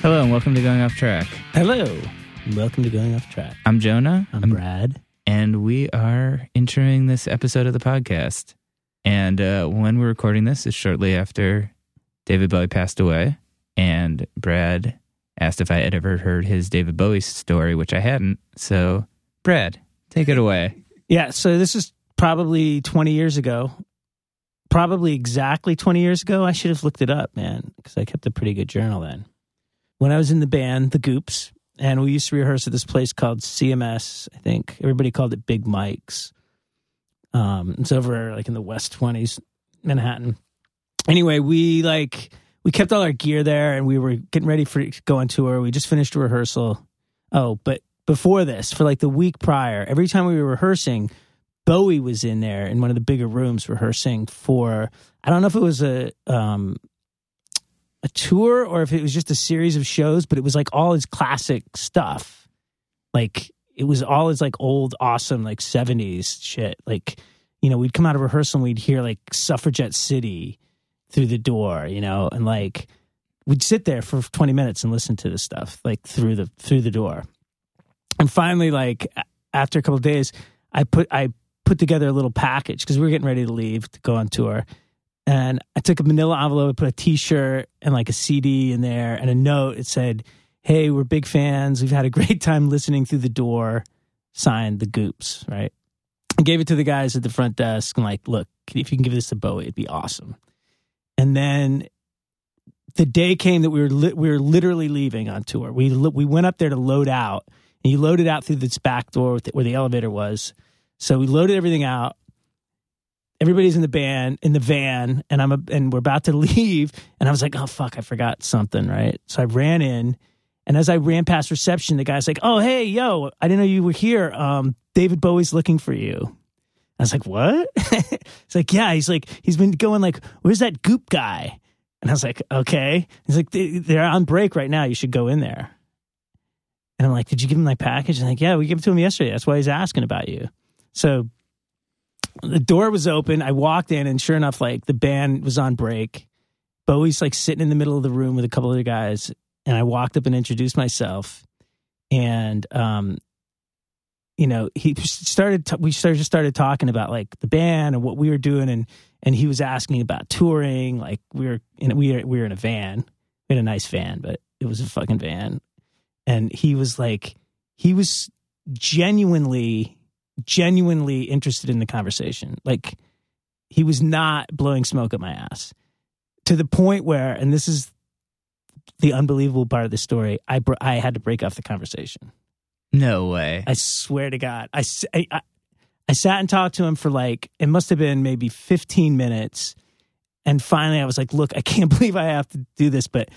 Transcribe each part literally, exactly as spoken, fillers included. Hello, and welcome to Going Off Track. Hello. Welcome to Going Off Track. I'm Jonah. I'm, I'm Brad. And we are entering this episode of the podcast. And uh, when we're recording this is shortly after David Bowie passed away. And Brad asked if I had ever heard his David Bowie story, which I hadn't. So, Brad, take it away. Yeah, so this is probably twenty years ago. Probably exactly twenty years ago. I should have looked it up, man, because I kept a pretty good journal then. When I was in the band, the Goops, and we used to rehearse at this place called C M S, I think. Everybody called it Big Mike's. Um, it's over like in the West twenties, Manhattan. Anyway, we like we kept all our gear there, and we were getting ready for to go on tour. We just finished a rehearsal. Oh, but before this, for like the week prior, every time we were rehearsing, Bowie was in there in one of the bigger rooms rehearsing for, I don't know if it was a... Um, a tour or if it was just a series of shows, but it was like all his classic stuff. Like it was all his like old, awesome, like seventies shit. Like, you know, we'd come out of rehearsal and we'd hear like Suffragette City through the door, you know, and like we'd sit there for twenty minutes and listen to this stuff like through the, through the door. And finally, like after a couple of days, I put, I put together a little package cause we were getting ready to leave to go on tour. And I took a manila envelope, put a t-shirt and like a C D in there and a note. It said, hey, we're big fans. We've had a great time listening through the door. Signed, the Goops, right? I gave it to the guys at the front desk and like, look, if you can give this to Bowie, it'd be awesome. And then the day came that we were li- we were literally leaving on tour. We li- we went up there to load out. And you loaded out through this back door with the- where the elevator was. So we loaded everything out. Everybody's in the band in the van, and I'm a, and we're about to leave. And I was like, "Oh fuck, I forgot something." Right, so I ran in, and as I ran past reception, the guy's like, "Oh hey, yo, I didn't know you were here. Um, David Bowie's looking for you." I was like, "What?" It's like, "Yeah." He's like, "He's been going like, where's that Goop guy?" And I was like, "Okay." He's like, "They're on break right now. You should go in there." And I'm like, "Did you give him my package?" And I'm like, "Yeah, we gave it to him yesterday. That's why he's asking about you." So. The door was open. I walked in, and sure enough, like the band was on break. Bowie's like sitting in the middle of the room with a couple other guys, and I walked up and introduced myself. And um, you know, he started. T- we started just started talking about like the band and what we were doing, and and he was asking about touring. Like we were, in, we were, we were in a van. We had a nice van, but it was a fucking van. And he was like, he was genuinely. genuinely interested in the conversation. Like he was not blowing smoke at my ass to the point where, and this is the unbelievable part of the story. I, br- I had to break off the conversation. No way. I swear to God. I, I, I, I sat and talked to him for like, it must've been maybe fifteen minutes. And finally I was like, look, I can't believe I have to do this, but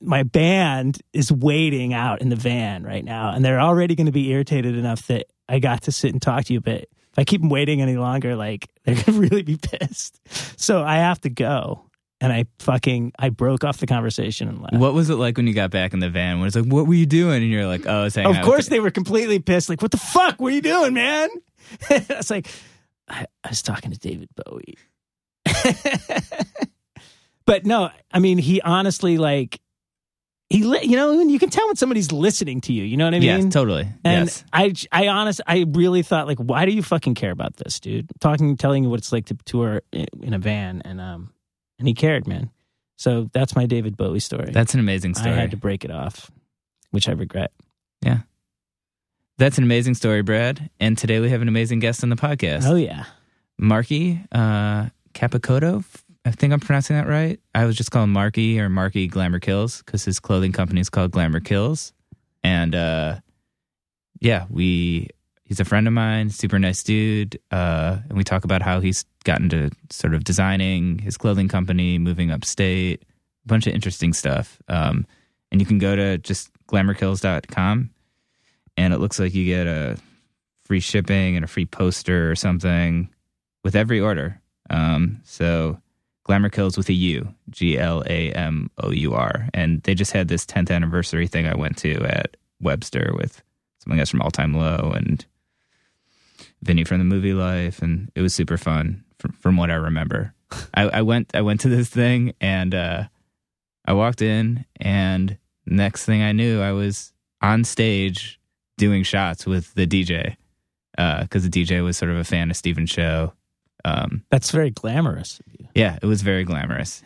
my band is waiting out in the van right now. And they're already going to be irritated enough that I got to sit and talk to you, but if I keep them waiting any longer, like, they're going to really be pissed. So I have to go. And I fucking, I broke off the conversation and left. What was it like when you got back in the van? When it's like, what were you doing? And you're like, oh, I was hanging out. Of course they were completely pissed. Like, what the fuck were you doing, man? I was like, I, I was talking to David Bowie. But no, I mean, he honestly, like, He, li- you know, you can tell when somebody's listening to you. You know what I mean? Yeah, totally. And yes. I, I honestly, I really thought, like, why do you fucking care about this, dude? Talking, telling you what it's like to tour in a van, and um, and he cared, man. So that's my David Bowie story. That's an amazing story. I had to break it off, which I regret. Yeah, that's an amazing story, Brad. And today we have an amazing guest on the podcast. Oh yeah, Marky uh, Capicotto. I think I'm pronouncing that right. I was just calling Marky or Marky Glamour Kills because his clothing company is called Glamour Kills. And uh, yeah, we he's a friend of mine, super nice dude. Uh, and we talk about how he's gotten to sort of designing his clothing company, moving upstate, a bunch of interesting stuff. Um, and you can go to just Glamour Kills dot com and it looks like you get a free shipping and a free poster or something with every order. Um, so... Glamour Kills with a U, G L A M O U R. And they just had this tenth anniversary thing I went to at Webster with something else from All Time Low and Vinny from The Movie Life. And it was super fun from, from what I remember. I, I went I went to this thing and uh, I walked in and Next thing I knew, I was on stage doing shots with the D J, because uh, the D J was sort of a fan of Steven Cho. Um, That's very glamorous. Yeah, it was very glamorous.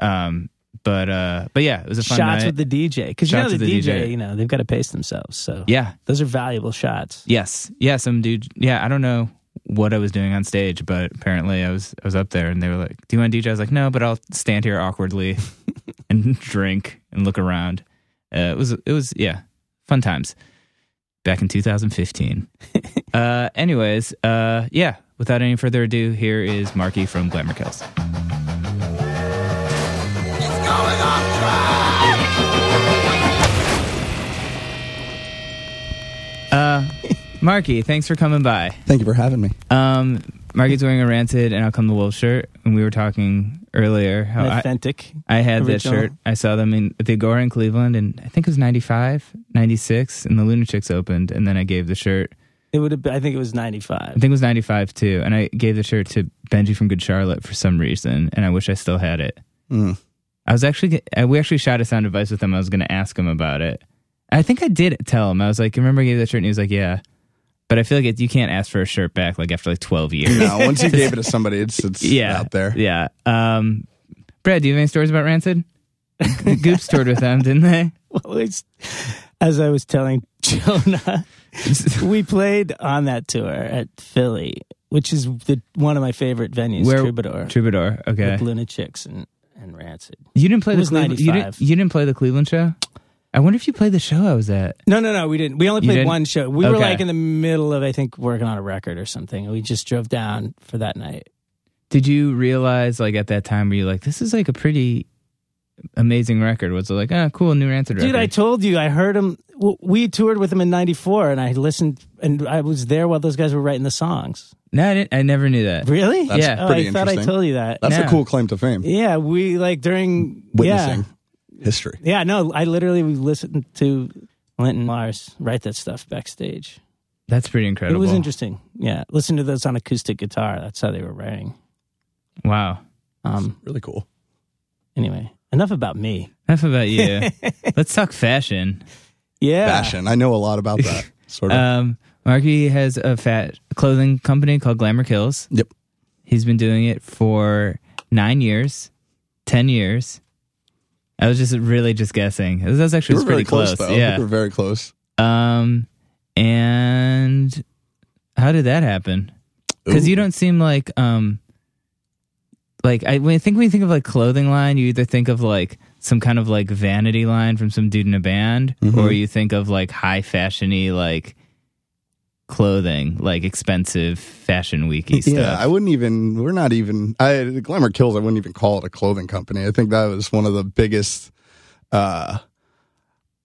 um, but uh, but yeah, it was a fun shots night. With the D J, because you know the, the D J, D J, you know they've got to pace themselves. So yeah, those are valuable shots. Yes, yeah, some dude. Yeah, I don't know what I was doing on stage, but apparently I was I was up there, and they were like, "Do you want to D J?" I was like, "No, but I'll stand here awkwardly and drink and look around." Uh, it was, it was, yeah, fun times back in two thousand fifteen. uh, anyways, uh, yeah, without any further ado, here is Marky from Glamour Kills. It's going on track! Uh, Marky, thanks for coming by. Thank you for having me. Um, Marky's wearing a Rancid and Outcome the Wolf shirt, and we were talking earlier how authentic I, I had original. That shirt. I saw them in at the Agora in Cleveland, and I think it was ninety-five, ninety-six, and the Lunachicks opened, and then I gave the shirt. It would have been, I think it was ninety-five. I think it was ninety-five too, and I gave the shirt to Benji from Good Charlotte for some reason, and I wish I still had it. Mm. I was actually, we actually shot a sound advice with him. I was going to ask him about it. I think I did tell him. I was like, remember I gave that shirt, and he was like, yeah. But I feel like it, you can't ask for a shirt back like after like twelve years. No, once you gave it to somebody, it's, it's yeah, out there. Yeah. Um, Brad, do you have any stories about Rancid? Goops toured with them, didn't they? Well, it's, as I was telling Jonah, we played on that tour at Philly, which is the, one of my favorite venues, Where, Troubadour. Troubadour, okay. With Lunachicks and, and Rancid. You didn't play it the Cleveland. You didn't, you didn't play the Cleveland show? I wonder if you played the show I was at. No, no, no, we didn't. We only played didn't? one show. We okay. were like in the middle of, I think, working on a record or something. We just drove down for that night. Did you realize, like, at that time, were you like, this is like a pretty amazing record? Was it like, ah, oh, cool, new Rancid record? Dude, I told you, I heard him. We toured with him in ninety-four, and I listened, and I was there while those guys were writing the songs. No, I, didn't, I never knew that. Really? That's yeah. pretty oh, I thought I told you that. That's no. a cool claim to fame. Yeah, we, like, during... Witnessing. Yeah. History. Yeah, no, I literally listened to Linton Mars write that stuff backstage. That's pretty incredible. It was interesting. Yeah, listen to those on acoustic guitar. That's how they were writing. Wow. Um, really cool. Anyway, enough about me. Enough about you. Let's talk fashion. Yeah. Fashion. I know a lot about that, sort of. Um, Marky has a fat clothing company called Glamour Kills. Yep. He's been doing it for nine years, ten years. I was just really just guessing. That was actually was pretty really close. close. Though. Yeah, we were very close. Um, and how did that happen? Because you don't seem like um, like I, when I think when you think of like clothing line, you either think of like some kind of like vanity line from some dude in a band, mm-hmm. or you think of like high fashiony like clothing, like expensive fashion weeky yeah, stuff. Yeah, I wouldn't even, we're not even, I, Glamour Kills, I wouldn't even call it a clothing company. I think that was one of the biggest, uh,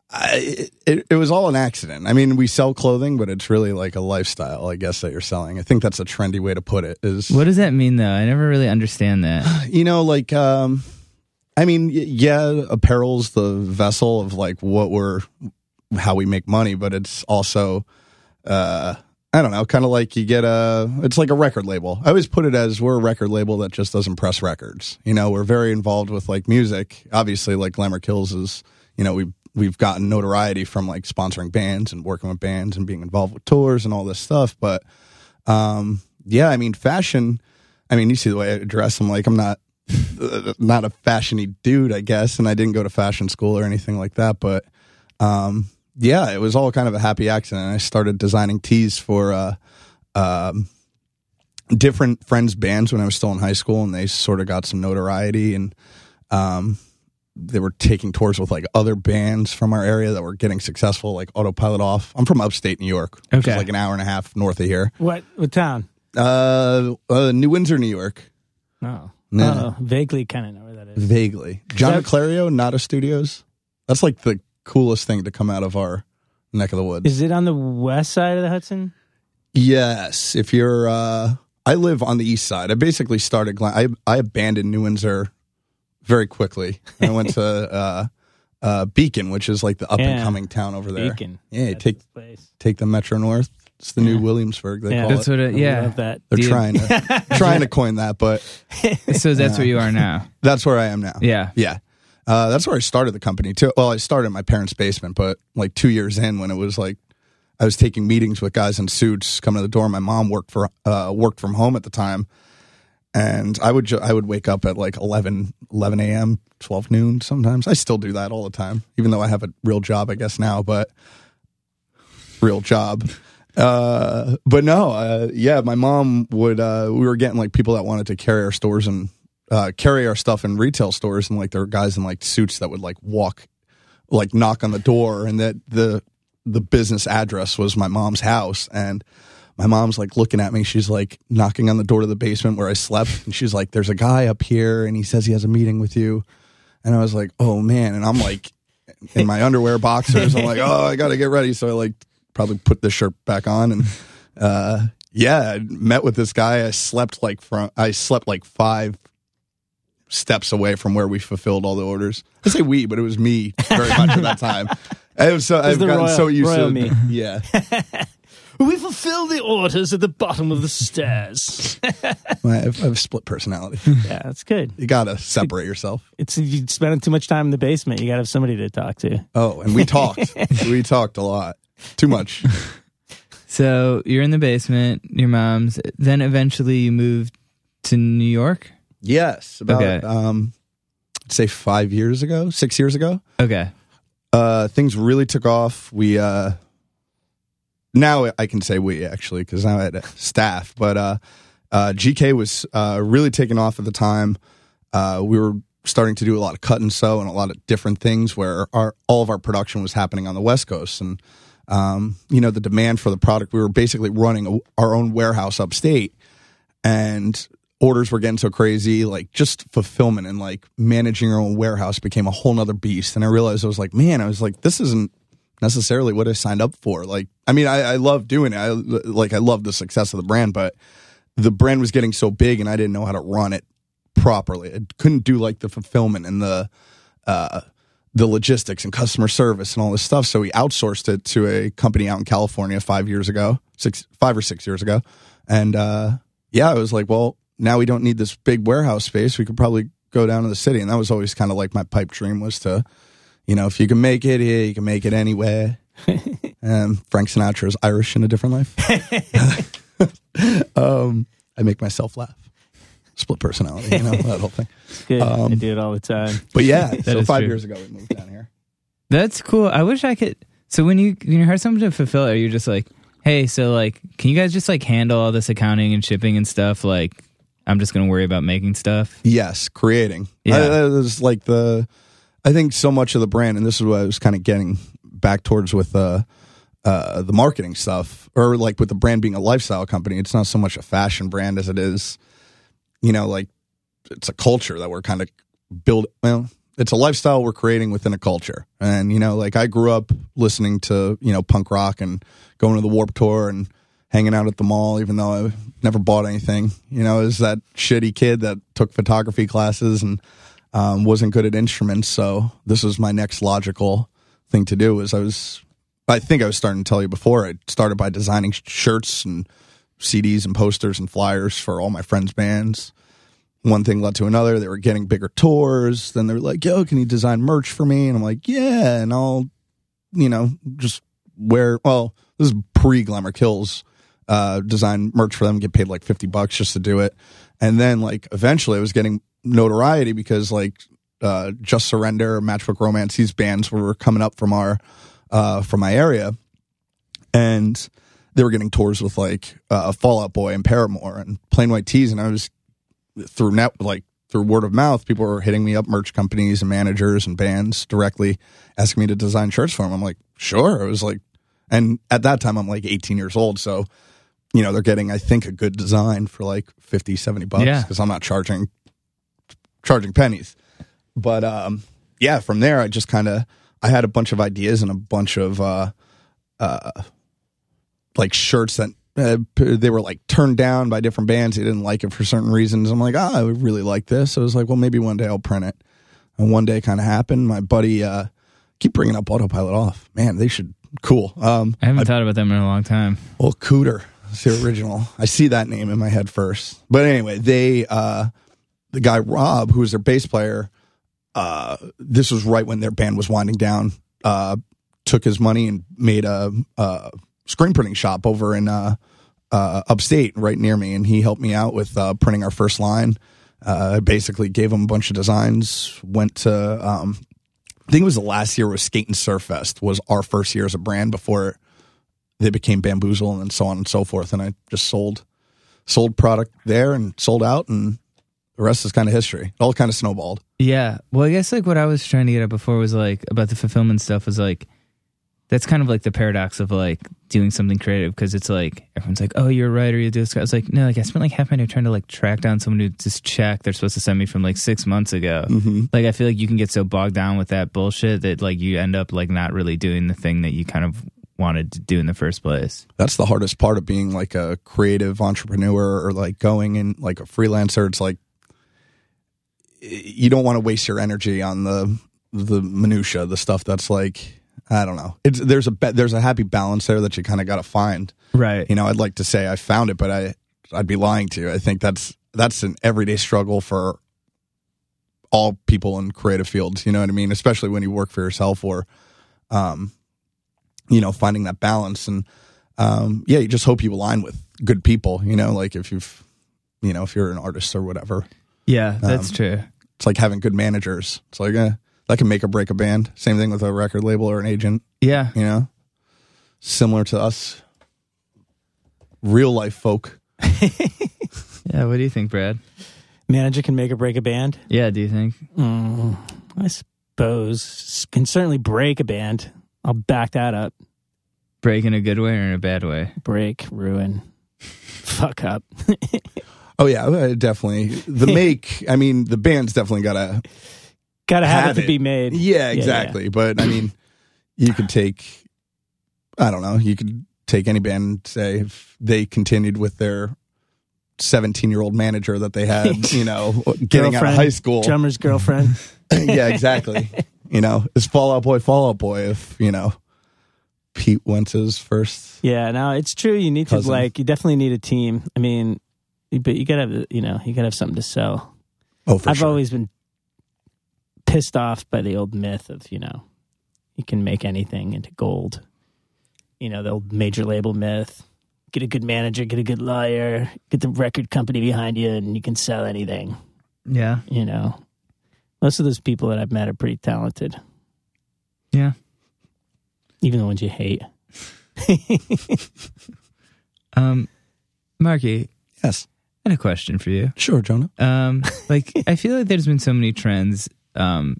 I, it, it was all an accident. I mean, we sell clothing, but it's really like a lifestyle, I guess, that you're selling. I think that's a trendy way to put it. Is What does that mean, though? I never really understand that. You know, like, um, I mean, yeah, apparel's the vessel of like what we're, how we make money, but it's also, Uh, I don't know, kind of like you get a, it's like a record label. I always put it as we're a record label that just doesn't press records. You know, we're very involved with like music. Obviously, like Glamour Kills is, you know, we've, we've gotten notoriety from like sponsoring bands and working with bands and being involved with tours and all this stuff. But um, yeah, I mean, fashion, I mean, you see the way I dress, I'm like, I'm not, not a fashiony dude, I guess. And I didn't go to fashion school or anything like that, but um yeah, it was all kind of a happy accident. I started designing tees for uh, um, different friends' bands when I was still in high school, and they sort of got some notoriety, and um, they were taking tours with like other bands from our area that were getting successful, like Autopilot Off. I'm from upstate New York, okay. which is like an hour and a half north of here. What, what town? Uh, uh, New Windsor, New York. Oh, no, vaguely kind of know where that is. Vaguely, John Clario, Nada Studios. That's like the coolest thing to come out of our neck of the woods. Is it on the west side of the Hudson? Yes. If you're, uh, I live on the east side. I basically started, I, I abandoned New Windsor very quickly. I went to uh, uh, Beacon, which is like the up yeah. and coming town over there. Beacon. Yeah, take, take the Metro North. It's the yeah. new Williamsburg, they yeah, call that's it. What it yeah, love that. They're you, trying to, trying to coin that, but. So that's yeah. where you are now. That's where I am now. Yeah. Yeah. Uh, that's where I started the company too. Well, I started in my parents' basement, but like two years in, when it was like I was taking meetings with guys in suits coming to the door. My mom worked for uh, worked from home at the time, and I would ju- I would wake up at like eleven a.m., twelve noon sometimes. I still do that all the time, even though I have a real job, I guess now, but real job. Uh, but no, uh, yeah, my mom would. Uh, we were getting like people that wanted to carry our stores and. Uh, carry our stuff in retail stores, and like there were guys in like suits that would like walk, like knock on the door, and that the the business address was my mom's house, and my mom's like looking at me, she's like knocking on the door to the basement where I slept, and she's like, "There's a guy up here, and he says he has a meeting with you," and I was like, "Oh man!" And I'm like in my underwear boxers, I'm like, "Oh, I gotta get ready," so I like probably put this shirt back on, and uh, yeah, I met with this guy. I slept like from I slept like five. steps away from where we fulfilled all the orders. I say we, but it was me very much at that time. I was so, I've gotten royal, so used to me. Yeah. We fulfill the orders at the bottom of the stairs. I have a split personality. Yeah, that's good. You got to separate yourself. It's you spend too much time in the basement. You got to have somebody to talk to. Oh, and we talked. we talked a lot. Too much. So you're in the basement, your mom's. Then eventually you moved to New York? Yes, about okay. um, I'd say five years ago, six years ago. Okay, uh, things really took off. We uh, now I can say we actually because now I had a staff, but uh, uh, G K was uh, really taking off at the time. Uh, we were starting to do a lot of cut and sew and a lot of different things where our all of our production was happening on the West Coast, and um, you know the demand for the product. We were basically running a, our own warehouse upstate, and. Orders were getting so crazy, like just fulfillment and like managing your own warehouse became a whole nother beast. And I realized I was like, man, I was like, this isn't necessarily what I signed up for. Like, I mean, I, I love doing it. I like, I love the success of the brand, but the brand was getting so big and I didn't know how to run it properly. I couldn't do like the fulfillment and the, uh, the logistics and customer service and all this stuff. So we outsourced it to a company out in California five years ago, six, five or six years ago. And, uh, yeah, I was like, well, now we don't need this big warehouse space. We could probably go down to the city. And that was always kind of like my pipe dream was to, you know, if you can make it here, you can make it anywhere. um, Frank Sinatra is Irish in A Different Life. um, I make myself laugh. Split personality, you know, that whole thing. It's good. Um, I do it all the time. But yeah, so five true. years ago we moved down here. That's cool. I wish I could. So when you when you hire someone to fulfill it, you're just like, hey, so like, can you guys just like handle all this accounting and shipping and stuff? Like, I'm just going to worry about making stuff. Yes, creating. Yeah. I, I was like the, I think so much of the brand, and this is what I was kind of getting back towards with uh, uh, the marketing stuff, or like with the brand being a lifestyle company, it's not so much a fashion brand as it is, you know, like it's a culture that we're kind of building. Well, it's a lifestyle we're creating within a culture. And, you know, like I grew up listening to, you know, punk rock and going to the Warped Tour and hanging out at the mall, even though I never bought anything, you know, is that shitty kid that took photography classes and um, wasn't good at instruments. So this was my next logical thing to do is I was, I think I was starting to tell you before, I started by designing shirts and C Ds and posters and flyers for all my friends' bands. One thing led to another. They were getting bigger tours. Then they were like, yo, can you design merch for me? And I'm like, yeah. And I'll, you know, just wear, well, this is pre-Glamour Kills. Uh, design merch for them, get paid like fifty bucks just to do it. And then like eventually I was getting notoriety because like uh, Just Surrender, Matchbook Romance, these bands were coming up from our uh, from my area, and they were getting tours with like uh, Fall Out Boy and Paramore and Plain White Tees. And I was through net like through word of mouth, people were hitting me up, merch companies and managers and bands directly asking me to design shirts for them. I'm like, sure. I was like, and at that time I'm like eighteen years old, so you know, they're getting, I think, a good design for like fifty, seventy bucks because yeah. I'm not charging charging pennies. But um, yeah, from there, I just kind of, I had a bunch of ideas and a bunch of uh, uh, like shirts that uh, they were like turned down by different bands. They didn't like it for certain reasons. I'm like, ah, oh, I really like this. So I was like, well, maybe one day I'll print it. And one day kind of happened. My buddy, uh, keep bringing up Autopilot Off. Man, they should, cool. Um, I haven't I, thought about them in a long time. Well, Cooter. It's the original. I see that name in my head first. But anyway, they, uh, the guy Rob, who was their bass player, uh, this was right when their band was winding down, uh, took his money and made a, a screen printing shop over in uh, uh, upstate right near me. And he helped me out with uh, printing our first line. Uh, basically gave him a bunch of designs, went to, um, I think it was the last year was Skate and Surf Fest was our first year as a brand before they became Bamboozle and so on and so forth. And I just sold, sold product there and sold out, and the rest is kind of history. It all kind of snowballed. Yeah. Well, I guess like what I was trying to get at before was like about the fulfillment stuff was like, that's kind of like the paradox of like doing something creative, because it's like everyone's like, oh, you're a writer, you do this. I was like, no, like I spent like half my day trying to like track down someone who just checked they're supposed to send me from like six months ago. Mm-hmm. Like I feel like you can get so bogged down with that bullshit that like you end up like not really doing the thing that you kind of wanted to do in the first place. That's the hardest part of being like a creative entrepreneur or like going in like a freelancer. It's like you don't want to waste your energy on the the minutia, the stuff that's like, I don't know. It's, there's a there's a happy balance there that you kind of got to find, right? You know, I'd like to say I found it, but I I'd be lying to you. I think that's that's an everyday struggle for all people in creative fields. You know what I mean? Especially when you work for yourself, or, um, you know, finding that balance. And um, yeah, you just hope you align with good people. You know, like if you've, you know, if you're an artist or whatever. Yeah, that's um, true. It's like having good managers. It's like a. Eh, That can make or break a band. Same thing with a record label or an agent. Yeah. You know? Similar to us. Real life folk. Yeah, what do you think, Brad? Manager can make or break a band? Yeah, do you think? Mm, I suppose. Can certainly break a band. I'll back that up. Break in a good way or in a bad way? Break, ruin, fuck up. Oh, yeah, definitely. The make, I mean, the band's definitely got to... Gotta have, have it, it to be made. Yeah, exactly. Yeah, yeah. But, I mean, you could take, I don't know, you could take any band and say if they continued with their seventeen-year-old manager that they had, you know, getting out of high school. Drummer's girlfriend. Yeah, exactly. You know, it's Fall Out Boy, Fall Out Boy if, you know, Pete Wentz's first Yeah, no, it's true. You need cousin. to, like, you definitely need a team. I mean, but you gotta have, you know, you gotta have something to sell. Oh, for I've sure. always been pissed off by the old myth of, you know, you can make anything into gold. You know, the old major label myth. Get a good manager, get a good lawyer, get the record company behind you, and you can sell anything. Yeah. You know, most of those people that I've met are pretty talented. Yeah. Even the ones you hate. um, Marky. Yes. I had a question for you. Sure, Jonah. Um, like, I feel like there's been so many trends um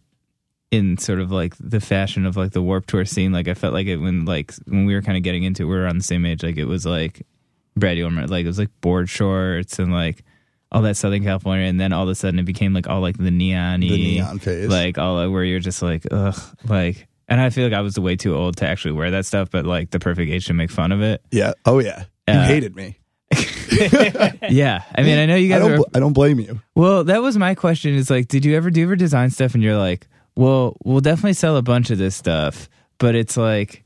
in sort of like the fashion of like the Warped Tour scene. Like I felt like it when like when we were kind of getting into it, we were on the same age. Like it was like Brad, you remember, like it was like board shorts and like all that Southern California, and then all of a sudden it became like all like the neon the neon phase, like all where you're just like ugh, like. And I feel like I was way too old to actually wear that stuff, but like the perfect age to make fun of it. Yeah. Oh yeah. You uh, hated me. Yeah, I mean, I know you guys. I don't, are, I don't blame you. Well, that was my question. Is like, did you ever do ever design stuff? And you're like, well, we'll definitely sell a bunch of this stuff, but it's like,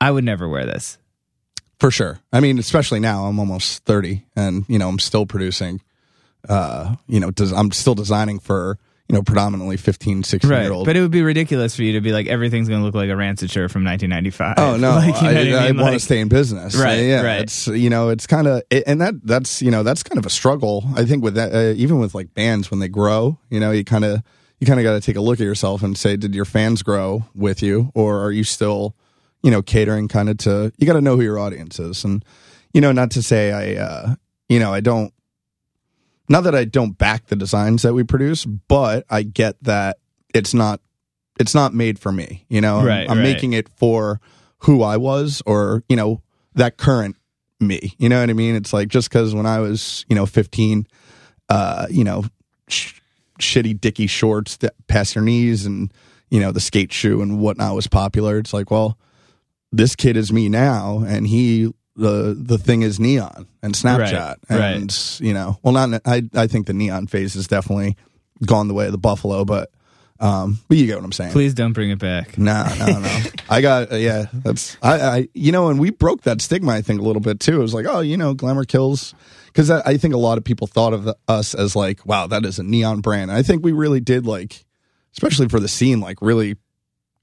I would never wear this for sure. I mean, especially now, I'm almost thirty, and you know, I'm still producing. Uh, you know, des- I'm still designing for you know predominantly fifteen, sixteen right. year old. But it would be ridiculous for you to be like, everything's going to look like a Rancid shirt from nineteen ninety-five. Oh no, like, you know I, I, mean? I like, want to stay in business, right? Uh, yeah, right. It's, you know, it's kind of, it, and that that's you know that's kind of a struggle. I think with that, uh, even with like bands when they grow, you know, you kind of you kind of got to take a look at yourself and say, did your fans grow with you, or are you still, you know, catering kind of to? You got to know who your audience is, and you know, not to say I, uh, you know, I don't. Not that I don't back the designs that we produce, but I get that it's not it's not made for me. You know, I'm, right, I'm right. making it for who I was, or you know, that current me. You know what I mean? It's like just because when I was you know fifteen, uh, you know, sh- shitty Dickie shorts that pass your knees, and you know the skate shoe and whatnot was popular. It's like, well, this kid is me now, and he. the the thing is neon and Snapchat right, and right. you know well not I I think the neon phase has definitely gone the way of the buffalo, but um but you get what I'm saying. Please don't bring it back. No no no. I got uh, yeah that's I, I you know and we broke that stigma I think a little bit too. It was like, oh, you know, Glamour Kills, because I, I think a lot of people thought of us as like, wow, that is a neon brand, and I think we really did like especially for the scene, like really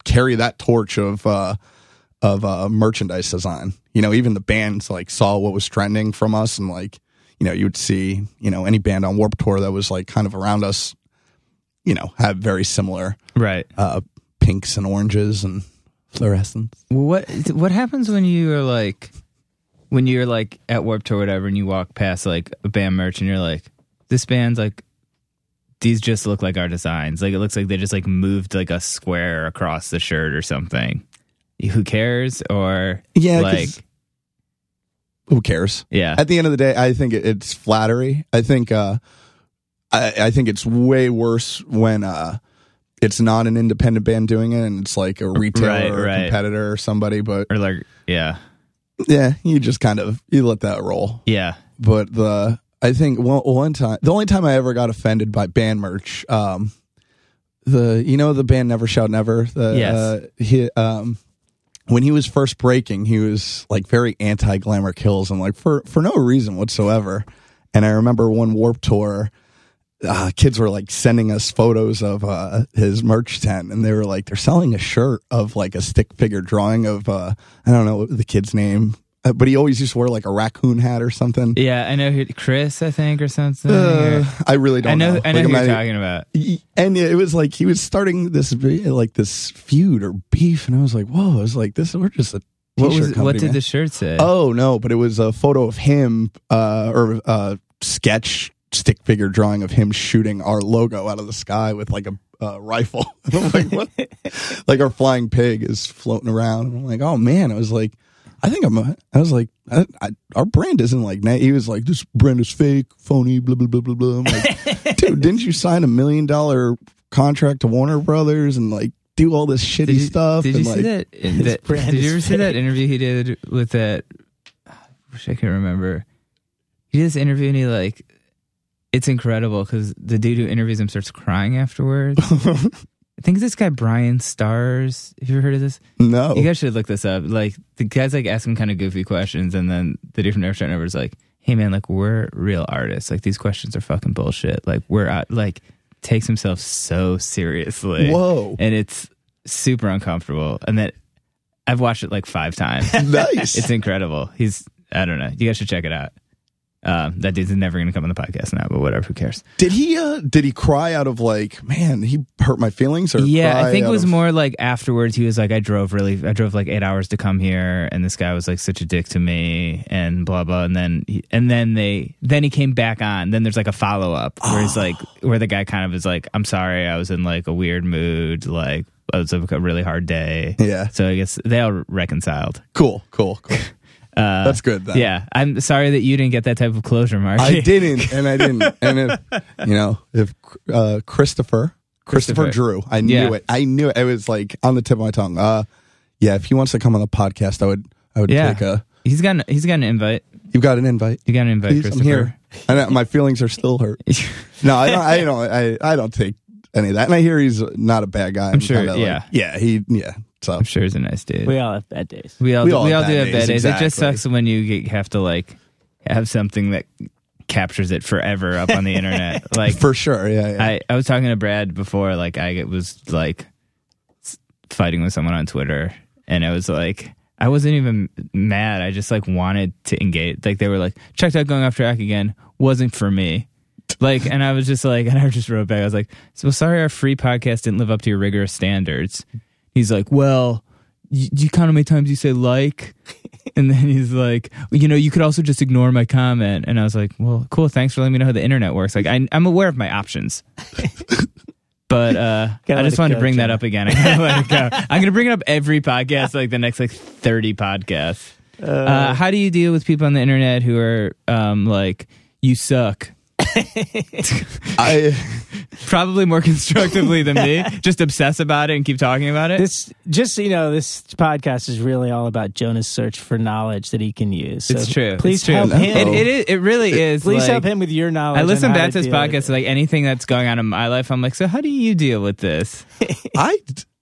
carry that torch of uh, of uh, merchandise design. You know, even the bands like saw what was trending from us, and like, you know, you would see, you know, any band on Warped Tour that was like kind of around us, you know, have very similar right uh, pinks and oranges and fluorescence. What what happens when you are like when you're like at Warped Tour or whatever, and you walk past like a band merch, and you're like, this band's like, these just look like our designs. Like it looks like they just like moved like a square across the shirt or something. Who cares? Or yeah, like. Who cares? Yeah. At the end of the day, I think it, it's flattery. I think uh, I, I think it's way worse when uh, it's not an independent band doing it, and it's like a retailer right, or right. a competitor or somebody. But or like, yeah, yeah, you just kind of you let that roll. Yeah. But the I think one, one time, the only time I ever got offended by band merch, um, the you know the band Never Shout Never. The, yes. Uh, he, um, When he was first breaking, he was like very anti-Glamour Kills and like for, for no reason whatsoever. And I remember one Warped Tour, uh, kids were like sending us photos of uh, his merch tent, and they were like, they're selling a shirt of like a stick figure drawing of, uh, I don't know the kid's name, uh, but he always used to wear like a raccoon hat or something. Yeah, I know who, Chris, I think, or something. Uh, or, I really don't I know. know. I know like, who you're I, talking about. And it was like he was starting this like this feud or beef, and I was like, "Whoa!" I was like, "This we're just a t-shirt what was company, what did man. The shirt say?" Oh no, but it was a photo of him uh, or a sketch stick figure drawing of him shooting our logo out of the sky with like a uh, rifle. I'm like, what? Like our flying pig is floating around. And I'm like, "Oh man!" I was like, "I think I'm." A, I was like, I, I, "Our brand isn't like." Nah. He was like, "This brand is fake, phony, blah blah blah blah blah." I'm like, dude, didn't you sign a million dollar contract to Warner Brothers and like do all this shitty did you, stuff? Did and, you like, see that? that did you ever see that interview he did with that? I wish I could remember. He did this interview and he like, it's incredible because the dude who interviews him starts crying afterwards. I think this guy Brian Stars. Have you ever heard of this? No. You guys should look this up. Like the guy's like asking kind of goofy questions, and then the dude from Never Shout Never is like, hey man, like we're real artists. Like these questions are fucking bullshit. Like we're out, like takes himself so seriously. Whoa. And it's super uncomfortable. And that I've watched it like five times. Nice. It's incredible. He's, I don't know. You guys should check it out. Um, that dude's never going to come on the podcast now, but whatever, who cares? Did he, uh, did he cry out of like, man, he hurt my feelings? Or yeah, I think it was of... more like afterwards he was like, I drove really, I drove like eight hours to come here, and this guy was like such a dick to me and blah, blah. And then, he, and then they, then he came back on. Then there's like a follow up where he's like, where the guy kind of is like, I'm sorry, I was in like a weird mood. Like it was a really hard day. Yeah. So I guess they all reconciled. Cool, cool, cool. Uh, That's good. Then. Yeah, I'm sorry that you didn't get that type of closure, Mark. I didn't, and I didn't, and if, you know, if uh, Christopher, Christopher, Christopher Drew, I knew yeah. it. I knew it. It was like on the tip of my tongue. Uh, yeah, if he wants to come on the podcast, I would, I would yeah. take a. He's got, an, he's got an invite. You got an invite. You got an invite. Please, Christopher. I'm here. I know, my feelings are still hurt. No, I don't. I don't. I, I don't take any of that. And I hear he's not a bad guy. I'm, I'm sure. Kinda, yeah. Like, yeah. He. Yeah. So. I'm sure he's a nice dude. We all have bad days. We all we do, all, we all bad do have days, bad days. Exactly. It just sucks when you get, have to like have something that captures it forever up on the internet. Like for sure, yeah. yeah. I, I was talking to Brad before. Like I was like fighting with someone on Twitter, and I was like, I wasn't even mad. I just like wanted to engage. Like they were like, checked out Going Off Track again. Wasn't for me. Like, and I was just like, and I just wrote back. I was like, so sorry, our free podcast didn't live up to your rigorous standards. He's like, well, you, you kind of many times you say like, and then he's like, you know, you could also just ignore my comment. And I was like, well, cool. Thanks for letting me know how the internet works. Like, I, I'm aware of my options, but uh, I just wanted go, to bring John. That up again. I gotta let it go. I'm going to bring it up every podcast, like the next like thirty podcasts. Uh, uh, how do you deal with people on the internet who are um, like, you suck? I probably more constructively than me. Just obsess about it and keep talking about it. This, just so you know, this podcast is really all about Jonah's search for knowledge that he can use. So it's true. Please it's true. help him. It, it, it really it, is. Please like, help him with your knowledge. I listen back to this podcast, so like anything that's going on in my life. I'm like, so how do you deal with this? I,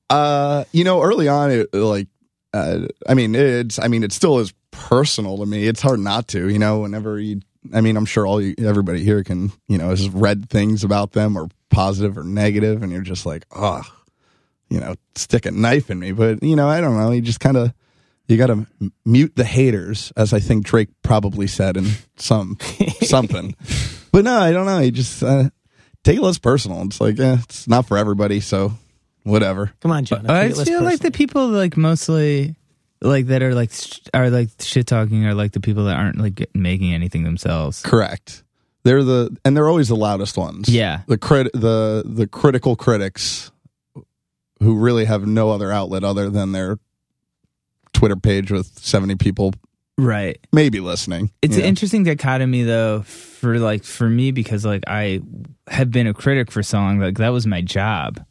uh, you know, early on, it, like, uh, I mean, it's, I mean, it still is personal to me. It's hard not to, you know, whenever you. I mean, I'm sure all you, everybody here can, you know, has read things about them or positive or negative, and you're just like, oh, you know, stick a knife in me. But, you know, I don't know. You just kind of, you got to mute the haters, as I think Drake probably said in some something. But no, I don't know. You just uh, take it less personal. It's like, eh, it's not for everybody, so whatever. Come on, Jonah. I feel personal. Like the people, like, mostly... Like that are like sh- are like shit talking are like the people that aren't like making anything themselves. Correct. They're the and they're always the loudest ones. Yeah. The crit the the critical critics who really have no other outlet other than their Twitter page with seventy people. Right. Maybe listening. It's an know? interesting dichotomy though for like for me because like I have been a critic for so long. Like that was my job.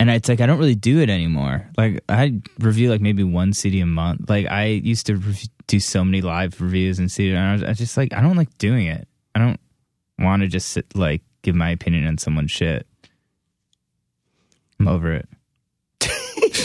And it's like, I don't really do it anymore. Like, I review like maybe one C D a month. Like, I used to re- do so many live reviews and C D. And I was I just like, I don't like doing it. I don't want to just sit, like, give my opinion on someone's shit. I'm over it.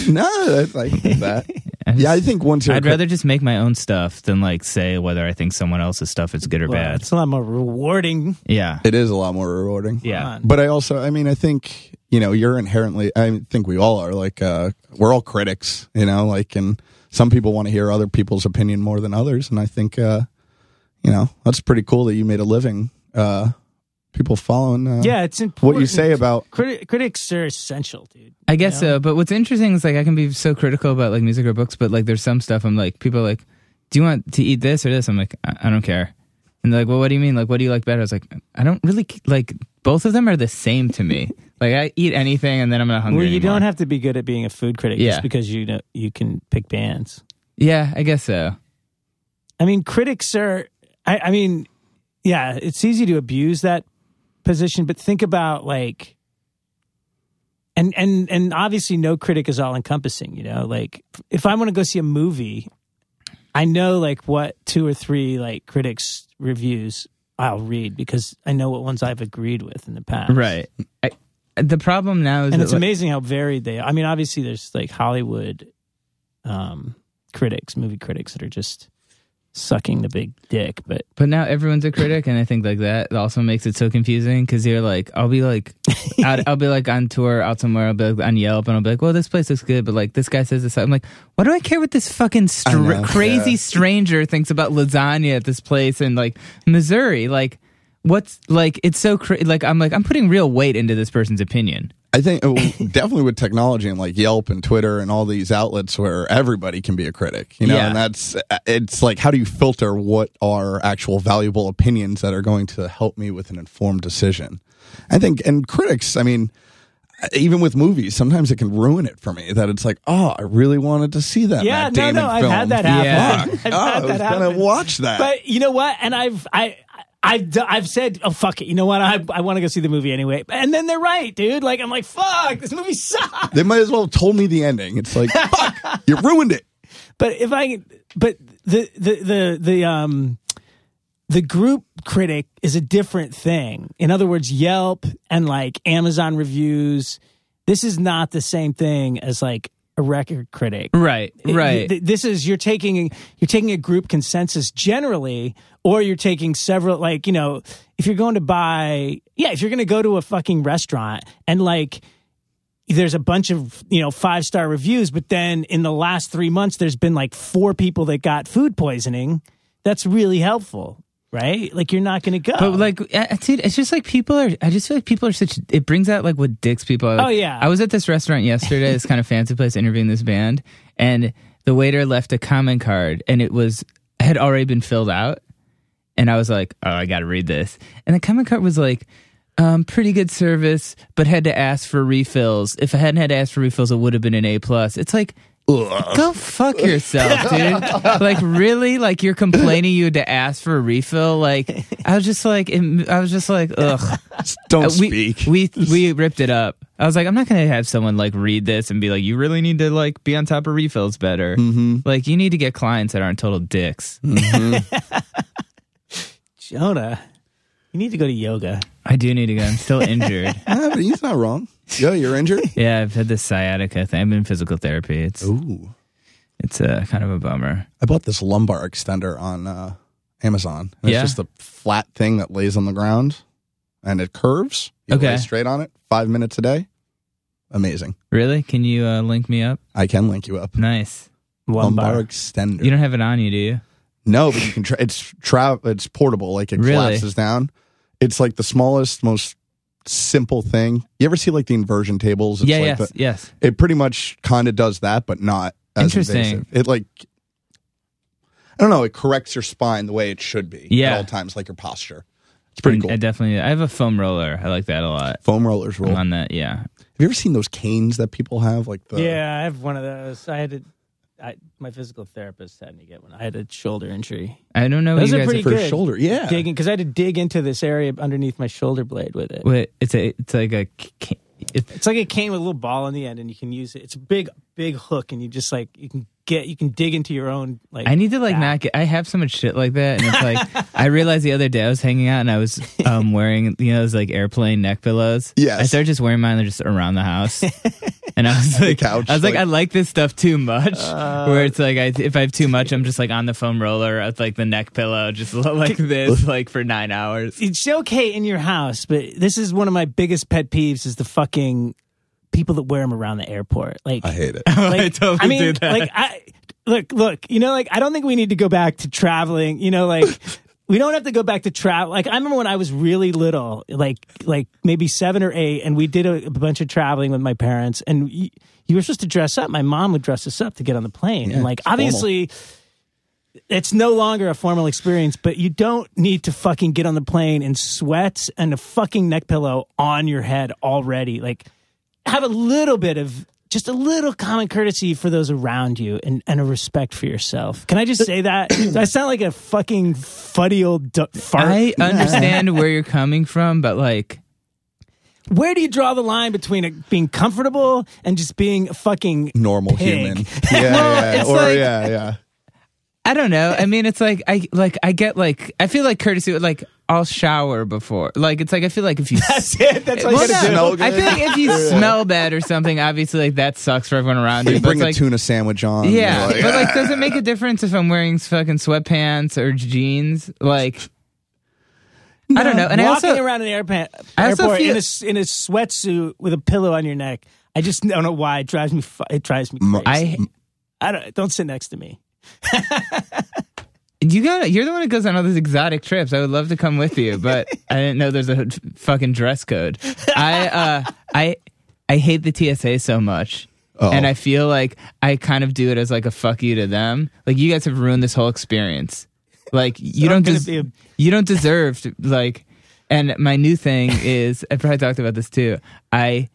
No, that's like that. I just, yeah, I think once I'd cri- rather just make my own stuff than like say whether I think someone else's stuff is good or well, bad. It's a lot more rewarding. Yeah, it is a lot more rewarding. Yeah, but I also, I mean, I think you know, you're inherently. I think we all are like uh, we're all critics. You know, like, and some people want to hear other people's opinion more than others. And I think uh, you know that's pretty cool that you made a living. Uh, people following. Uh, yeah, it's important. What you say about Crit- critics are essential, dude. I guess you know? so. But what's interesting is like I can be so critical about like music or books, but like there's some stuff I'm like people are like, do you want to eat this or this? I'm like, I, I don't care. And they're like, well, what do you mean? Like, what do you like better? I was like, I don't really like. Both of them are the same to me. Like I eat anything and then I'm not hungry. Well, you anymore. Don't have to be good at being a food critic yeah. just because you know you can pick bands. Yeah, I guess so. I mean, critics are. I, I mean, yeah, it's easy to abuse that position, but think about like and and and obviously no critic is all encompassing, you know, like if I want to go see a movie, I know like what two or three like critics reviews I'll read because I know what ones I've agreed with in the past. Right. I, the problem now is and it's like, amazing how varied they are. I mean, obviously there's like Hollywood um critics, movie critics that are just sucking the big dick, but but now everyone's a critic, and I think like that also makes it so confusing because you're like, I'll be like, out, I'll be like on tour out somewhere, I'll be like on Yelp, and I'll be like, well, this place looks good, but like this guy says this, I'm like, why do I care what this fucking str- know, crazy yeah. stranger thinks about lasagna at this place in like Missouri? Like, what's like? It's so cra- like I'm like I'm putting real weight into this person's opinion. I think definitely with technology and like Yelp and Twitter and all these outlets where everybody can be a critic, you know, yeah. and that's, it's like, how do you filter what are actual valuable opinions that are going to help me with an informed decision? I think, and critics, I mean, even with movies, sometimes it can ruin it for me that it's like, oh, I really wanted to see that. Yeah, Matt Damon no, no, I've film. had that happen. Yeah. I've oh, had that happen. I was going to watch that. But you know what? And I've, I, I've, d- I've said, oh, fuck it. You know what? I I want to go see the movie anyway. And then they're right, dude. Like, I'm like, fuck, this movie sucks. They might as well have told me the ending. It's like, fuck, you ruined it. But if I, but the, the, the, the, um, the group critic is a different thing. In other words, Yelp and like Amazon reviews, this is not the same thing as like a record critic. Right, right. This is, you're taking, you're taking a group consensus generally, or you're taking several, like, you know, if you're going to buy, yeah, if you're going to go to a fucking restaurant and like, there's a bunch of, you know, five-star reviews, but then in the last three months, there's been like four people that got food poisoning. That's really helpful. Right? Like, you're not going to go. But, like, dude, it's just like people are, I just feel like people are such, it brings out, like, what dicks people are. Like, oh, yeah. I was at this restaurant yesterday, this kind of fancy place, interviewing this band, and the waiter left a comment card, and it was, had already been filled out, and I was like, oh, I got to read this. And the comment card was like, um, pretty good service, but had to ask for refills. If I hadn't had to ask for refills, it would have been an A plus. It's like, go fuck yourself, dude. Like, really? Like, you're complaining you had to ask for a refill? Like, I was just like, I was just like, ugh. Don't uh, we, speak. We we ripped it up. I was like, I'm not going to have someone, like, read this and be like, you really need to, like, be on top of refills better. Mm-hmm. Like, you need to get clients that aren't total dicks. Mm-hmm. Jonah, you need to go to yoga. I do need to go. I'm still injured. Yeah, but he's not wrong. Yo, you're injured? Yeah, I've had this sciatica thing. I'm in physical therapy. It's Ooh. It's uh, kind of a bummer. I bought this lumbar extender on uh, Amazon. And yeah? It's just a flat thing that lays on the ground. and it curves. You okay. lay straight on it. Five minutes a day. Amazing. Really? Can you uh, link me up? I can link you up. Nice. Lumbar. Lumbar extender. You don't have it on you, do you? No, but you can. Tra- it's tra- It's portable. Like it really? collapses down. It's like the smallest, most simple thing. You ever see like the inversion tables? It's yeah. Like yes. The, yes. It pretty much kind of does that, but not as Interesting. invasive. It like. I don't know. It corrects your spine the way it should be yeah. at all times, like your posture. It's pretty and cool. I definitely. I have a foam roller. I like that a lot. Foam rollers roll. I'm on that, yeah. Have you ever seen those canes that people have? Like the yeah, I have one of those. I had to. I, my physical therapist had me get one. I had a shoulder injury. I don't know. Those you are guys pretty are for good. Shoulder, yeah. Digging because I had to dig into this area underneath my shoulder blade with it. Wait, it's a. It's like a. Can, it's, it's like a cane with a little ball in the end, and you can use it. It's a big, big hook, and you just like you can. Get you can dig into your own like I need to like back. Not get I have so much shit like that and it's like I realized the other day I was hanging out and I was um wearing you know those like airplane neck pillows. Yes. I started just wearing mine they're just around the house. And I was like couch, I was like, like I like this stuff too much. Uh, where it's like I if I have too much I'm just like on the foam roller with like the neck pillow just like this like for nine hours. It's okay in your house, but this is one of my biggest pet peeves is the fucking people that wear them around the airport. Like I hate it. Like, I totally I mean, do that. Like, I, look, look, you know, like, I don't think we need to go back to traveling, you know, like, we don't have to go back to travel. Like, I remember when I was really little, like, like maybe seven or eight, and we did a, a bunch of traveling with my parents, and you, you were supposed to dress up. My mom would dress us up to get on the plane. Yeah, and, like, it's obviously, formal. It's no longer a formal experience, but you don't need to fucking get on the plane in sweats and a fucking neck pillow on your head already. Like, have a little bit of just a little common courtesy for those around you and, and a respect for yourself. Can I just say that? I sound like a fucking fuddy old du- fart. I understand where you're coming from, but like, where do you draw the line between a, being comfortable and just being a fucking normal pig? Human? Yeah, yeah, yeah. Or like, yeah, yeah. I don't know. I mean, it's like I like I get like I feel like courtesy like. I'll shower before. Like, it's like, I feel like if you... That's it. That's what well, you no, smell I feel like if you smell bad or something, obviously, like, that sucks for everyone around you. You bring but a like, tuna sandwich on. Yeah. Like, but, like, does it make a difference if I'm wearing fucking sweatpants or jeans? Like... No, I don't know. And walking I also, around an airport, I also airport feel, in, a, in a sweatsuit with a pillow on your neck, I just don't know why. It drives me... It drives me crazy. I, I don't... Don't sit next to me. You got You're the one who goes on all these exotic trips. I would love to come with you, but I didn't know there's a f- fucking dress code. I uh, I I hate the T S A so much, oh. and I feel like I kind of do it as like a fuck you to them. Like you guys have ruined this whole experience. Like you so don't des- a- you don't deserve to like. And my new thing is I probably talked about this too. I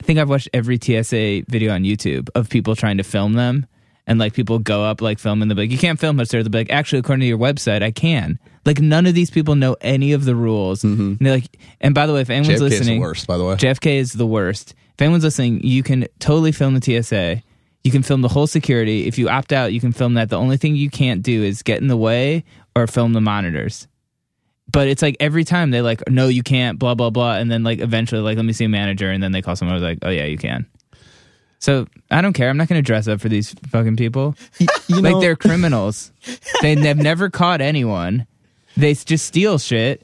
think I've watched every T S A video on YouTube of people trying to film them. And, like, people go up, like, filming the big, you can't film much there. They'll be like, actually, according to your website, I can. Like, none of these people know any of the rules. Mm-hmm. And they're like, and by the way, if anyone's J F K listening. J F K is the worst, by the way. J F K is the worst. If anyone's listening, you can totally film the T S A. You can film the whole security. If you opt out, you can film that. The only thing you can't do is get in the way or film the monitors. But it's like every time they like, no, you can't, blah, blah, blah. And then, like, eventually, like, let me see a manager. And then they call someone who's like, oh, yeah, you can. So, I don't care. I'm not going to dress up for these fucking people. You, you like, know, they're criminals. They have never caught anyone. They just steal shit.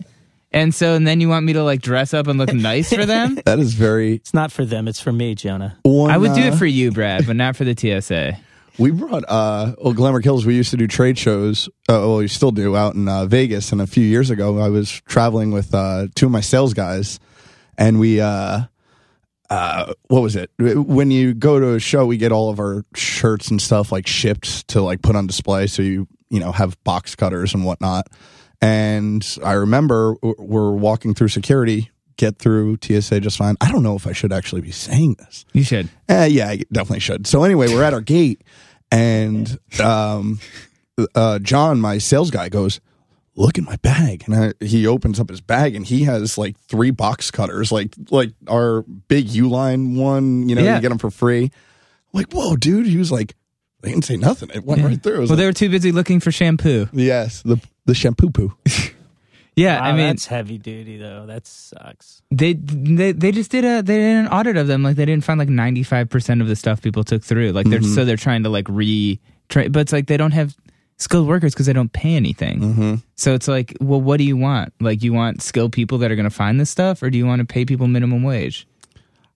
And so, and then you want me to, like, dress up and look nice for them? That is very... It's not for them. It's for me, Jonah. One, I would uh, do it for you, Brad, but not for the T S A. We brought... Uh, well, Glamour Kills, we used to do trade shows. Uh, well, we still do out in uh, Vegas. And a few years ago, I was traveling with uh, two of my sales guys. And we... Uh, Uh, what was it? When you go to a show, we get all of our shirts and stuff like shipped to like put on display. So you, you know, have box cutters and whatnot. And I remember we're walking through security, get through T S A just fine. I don't know if I should actually be saying this. You should. Uh, yeah, I definitely should. So anyway, we're at our gate and, um, uh, John, my sales guy goes, look in my bag. And I, he opens up his bag and he has like three box cutters, like like our big U-line one, you know, yeah. You get them for free. I'm like, whoa, dude. He was like, they didn't say nothing. It went yeah. right through. Well, like, they were too busy looking for shampoo. Yes, the the shampoo-poo. Yeah, wow, I mean. That's heavy duty, though. That sucks. They they they just did a they did an audit of them. Like, they didn't find like ninety-five percent of the stuff people took through. Like, they're mm-hmm. so they're trying to like re, tra- but it's like they don't have. skilled workers because they don't pay anything. Mm-hmm. So it's like, well, what do you want? Like, you want skilled people that are going to find this stuff, or do you want to pay people minimum wage?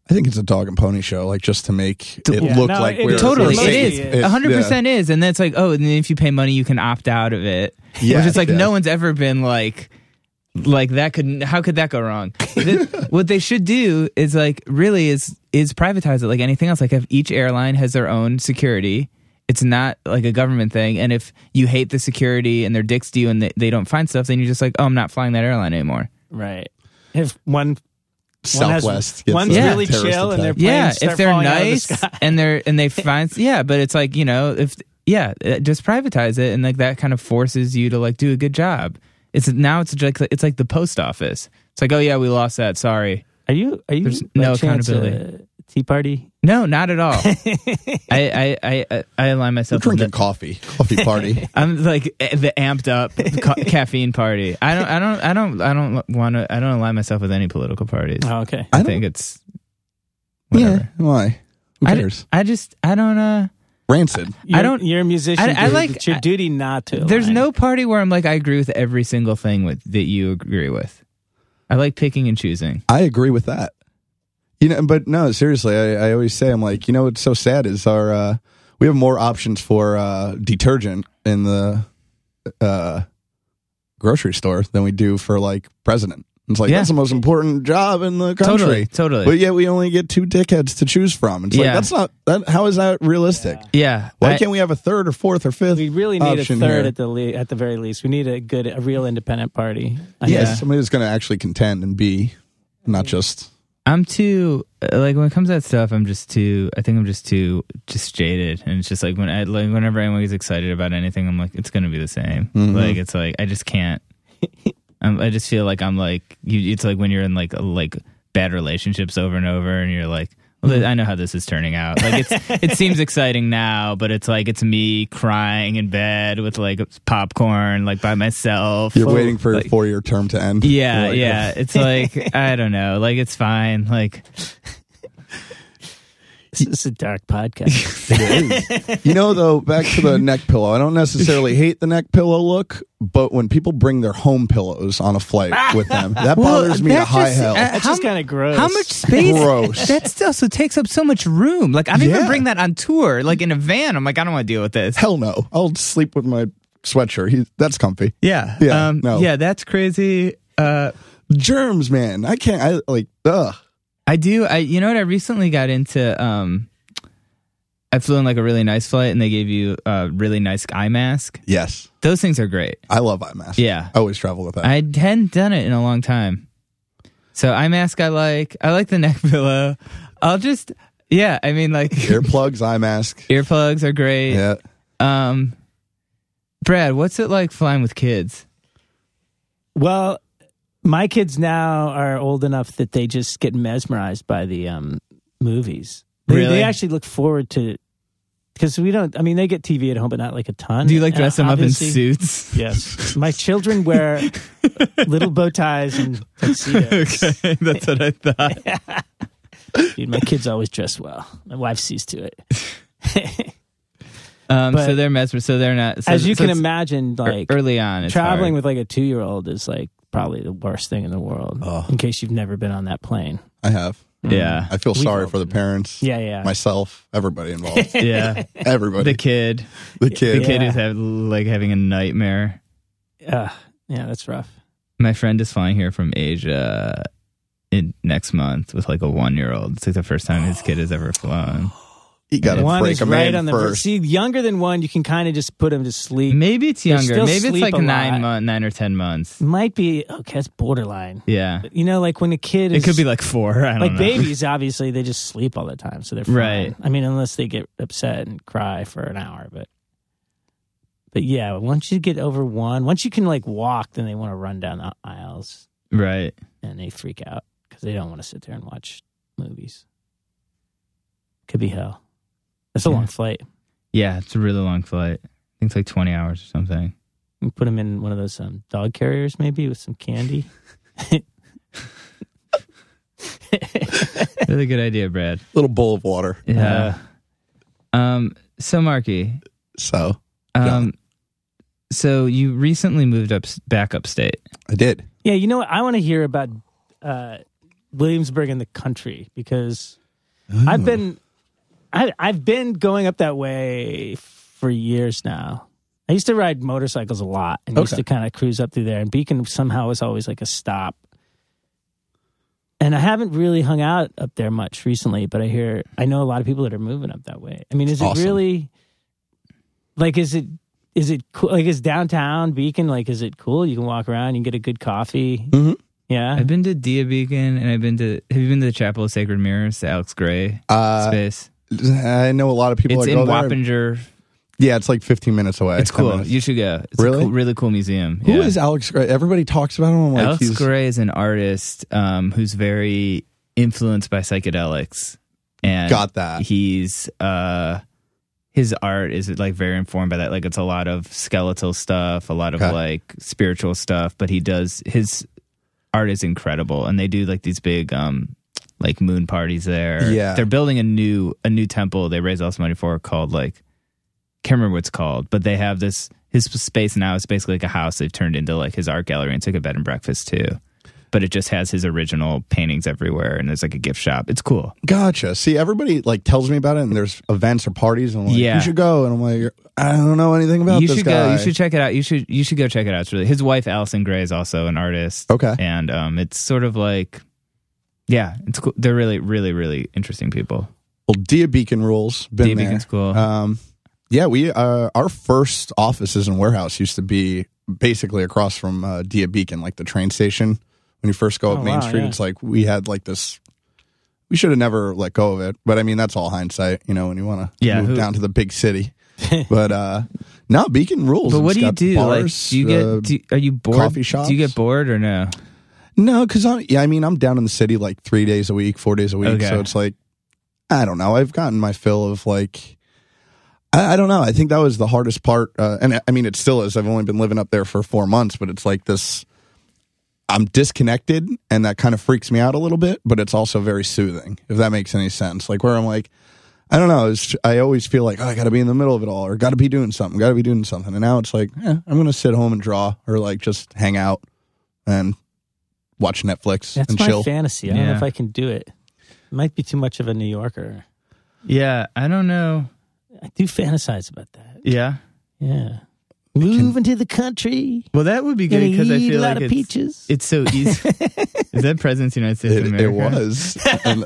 I think it's a dog and pony show, like, just to make it yeah, look no, like it we're totally we're it is one hundred percent yeah. is, and then it's like, oh, and then if you pay money, you can opt out of it. Yeah, which is like yeah. no one's ever been like, like that could how could that go wrong? What they should do is like really is is privatize it like anything else. Like, if each airline has their own security, it's not like a government thing. And if you hate the security and they're dicks to you and they, they don't find stuff, then you're just like, oh, I'm not flying that airline anymore. Right. If one. Southwest. One has, one's really chill, and they're yeah. If they're nice, the and they're and they find yeah, but it's like, you know, if yeah, just privatize it, and like that kind of forces you to like do a good job. It's now it's like it's like the post office. It's like, oh yeah, we lost that. Sorry. Are you are you There's no accountability? Tea party? No, not at all. I, I, I, I align myself. You're drinking the, coffee, coffee party. I'm like the amped up ca- caffeine party. I don't, I don't, I don't, I don't want to. I don't align myself with any political parties. Oh, okay. I, I think it's. Whatever. Yeah. Why? Who cares? I, I just. I don't. Uh, Rancid. You're, I don't. You're a musician. I, I like. It's your duty not to. There's align. No party where I'm like, I agree with every single thing with that you agree with. I like picking and choosing. I agree with that. You know, but no, seriously, I, I always say, I'm like, you know, what's so sad is our, uh, we have more options for uh, detergent in the uh, grocery store than we do for like president. It's like, yeah. that's the most important job in the country. Totally, totally. But yet we only get two dickheads to choose from. It's yeah. like, that's not, that. how is that realistic? Yeah. yeah. Why I, can't we have a third or fourth or fifth? We really need a third here? at the le- at the very least. We need a good, a real independent party. I yeah, guess. Somebody that's going to actually contend and be not just... I'm too, like, when it comes to that stuff, I'm just too, I think I'm just too, just jaded. And it's just like, when I, like, whenever anyone gets excited about anything, I'm like, it's going to be the same. Mm-hmm. Like, it's like, I just can't, I'm, I just feel like I'm like, you, it's like when you're in like, a, like bad relationships over and over and you're like, well, I know how this is turning out. Like, it's, it seems exciting now, but it's like, it's me crying in bed with like popcorn, like by myself. You're waiting for like, a four-year term to end. Yeah, like, yeah. Oh. It's like, I don't know. Like, it's fine. Like, this is a dark podcast. It is. You know, though, back to the neck pillow. I don't necessarily hate the neck pillow look, but when people bring their home pillows on a flight with them, that well, bothers me to high hell. Uh, that's how, just kind of gross. How much space? Gross. That stuff so takes up so much room. Like, I don't yeah. even bring that on tour. Like, in a van, I'm like, I don't want to deal with this. Hell no. I'll sleep with my sweatshirt. He, that's comfy. Yeah. Yeah. Um, no. Yeah, that's crazy. Uh, Germs, man. I can't. I like, ugh. I do. I you know what? I recently got into. Um, I flew in like a really nice flight, and they gave you a really nice eye mask. Yes, those things are great. I love eye masks. Yeah, I always travel with that. I hadn't done it in a long time, so eye mask. I like. I like the neck pillow. I'll just. Yeah, I mean, like earplugs, eye mask. Earplugs are great. Yeah. Um, Brad, what's it like flying with kids? Well. My kids now are old enough that they just get mesmerized by the um, movies. They, really? They actually look forward to, because we don't, I mean, they get T V at home, but not like a ton. Do you like dress uh, them up in suits? Yes. My children wear little bow ties and tuxedos. Okay, that's what I thought. Dude, my kids always dress well. My wife sees to it. Um, but so they're mesmerized, so they're not. So, as you so can imagine, like, early on, traveling hard. With like a two-year-old is like, probably the worst thing in the world. Oh. In case you've never been on that plane. I have. Mm. Yeah. I feel We've sorry for the parents. Yeah, yeah. Myself, everybody involved. Yeah. Everybody. The kid. The kid. The kid yeah. is have, like having a nightmare. Uh, yeah, that's rough. My friend is flying here from Asia in, next month with like a one-year-old. It's like the first time his kid has ever flown. You gotta one break is him right in on the first. See, younger than one, you can kind of just put him to sleep. Maybe it's younger. Maybe it's like nine month, nine or ten months. Might be okay. That's borderline. Yeah, but, you know, like when a kid, is, it could be like four. I don't like know. Babies, obviously, they just sleep all the time, so they're fine. Right. I mean, unless they get upset and cry for an hour, but but yeah, once you get over one, once you can like walk, then they want to run down the aisles, right? And they freak out because they don't want to sit there and watch movies. Could be hell. It's a yeah. long flight. Yeah, it's a really long flight. I think it's like twenty hours or something. We put them in one of those um, dog carriers, maybe with some candy. Really good idea, Brad. Little bowl of water. Yeah. Uh, um. So, Marky. So. Um. So you recently moved up back upstate. I did. Yeah, you know what? I want to hear about uh, Williamsburg and the country, because Ooh. I've been I, I've been going up that way for years now. I used to ride motorcycles a lot and okay. used to kind of cruise up through there. And Beacon somehow was always like a stop. And I haven't really hung out up there much recently, but I hear I know a lot of people that are moving up that way. I mean, is awesome. It really like is it? Is it cool? Like, is downtown Beacon, like, is it cool? You can walk around, you can get a good coffee. Mm-hmm. Yeah. I've been to Dia Beacon, and I've been to, have you been to the Chapel of Sacred Mirrors, the Alex Gray uh, space? I know a lot of people it's that go there. It's in Wappinger. Yeah, it's like fifteen minutes away. It's cool. You should go. It's really? a cool, really cool museum. Who yeah. is Alex Gray? Everybody talks about him. Like Alex he's... Gray is an artist um, who's very influenced by psychedelics. And Got that. He's... Uh, His art is like very informed by that. Like, it's a lot of skeletal stuff, a lot of okay. like spiritual stuff, but he does, his art is incredible. And they do like these big, um, like moon parties there. Yeah. They're building a new, a new temple they raise all this money for called like, can't remember what it's called, but they have this, his space now is basically like a house they've turned into like his art gallery, and took a bed and breakfast too. But it just has his original paintings everywhere, and there's like a gift shop. It's cool. Gotcha. See, everybody like tells me about it, and there's events or parties, and I'm like, yeah. you should go. And I'm like, I don't know anything about you this should guy. Go. You should check it out. You should you should go check it out. It's really his wife, Allison Gray, is also an artist. Okay, and um, it's sort of like, yeah, it's cool. They're really, really, really interesting people. Well, Dia Beacon rules. Been Dia there. Beacon's cool. Um, yeah, we uh, our first offices and warehouse used to be basically across from uh, Dia Beacon, like the train station. When you first go up oh, Main wow, Street, yeah. it's like we had like this. We should have never let go of it, but I mean that's all hindsight, you know. When you want to yeah, move who, down to the big city, but uh, no, Beacon rules. But what do you do? Bars, like, do you get? Uh, do you, are you bored? Coffee shops. Do you get bored or no? No, because I yeah, I mean I'm down in the city like three days a week, four days a week, okay. so it's like I don't know. I've gotten my fill of like I, I don't know. I think that was the hardest part, uh, and I mean it still is. I've only been living up there for four months, but it's like this. I'm disconnected, and that kind of freaks me out a little bit, but it's also very soothing, if that makes any sense. Like, where I'm like, I don't know, it's, I always feel like, oh, I gotta be in the middle of it all, or gotta be doing something, gotta be doing something. And now it's like, eh, I'm gonna sit home and draw, or like just hang out and watch Netflix That's and chill. That's my fantasy. I yeah. don't know if I can do it. It might be too much of a New Yorker. Yeah, I don't know. I do fantasize about that. Yeah? Yeah. Move into the country. Well, that would be good because I feel a lot like of it's, peaches. It's so easy. Is that Presidents of the United States it, of America? It was. And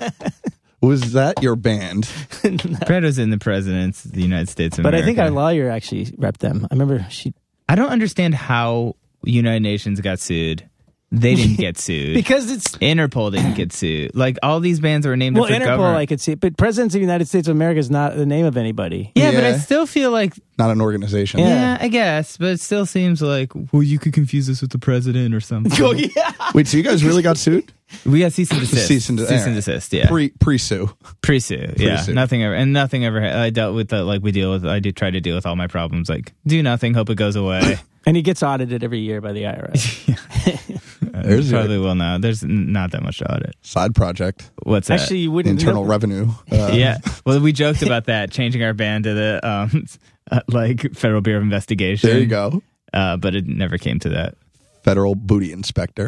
was that your band? No. Fred was in the Presidents of the United States of but America. But I think our lawyer actually repped them. I remember she... I don't understand how United Nations got sued. They didn't get sued. Because it's... Interpol didn't get sued. Like, all these bands were named well, after Interpol, government. Well, Interpol I could see. But Presidents of the United States of America is not the name of anybody. Yeah, yeah. but I still feel like... Not an organization. Yeah, yeah, I guess. But it still seems like, well, you could confuse us with the president or something. Oh, yeah. Wait, so you guys really got sued? We got cease and desist. cease and, de- cease and desist, yeah. Pre, pre-sue. Pre-sue, yeah. Pre-sue. Nothing ever, and nothing ever, I dealt with, the, like, we deal with, I do try to deal with all my problems. Like, do nothing, hope it goes away. And he gets audited every year by the I R S. There's probably will now. There's not that much to audit. Side project. What's that? Actually, you wouldn't. Internal revenue. Uh, yeah. Well, we joked about that, changing our band to the um, uh, like Federal Bureau of Investigation. There you go. Uh, but it never came to that. Federal Booty Inspector.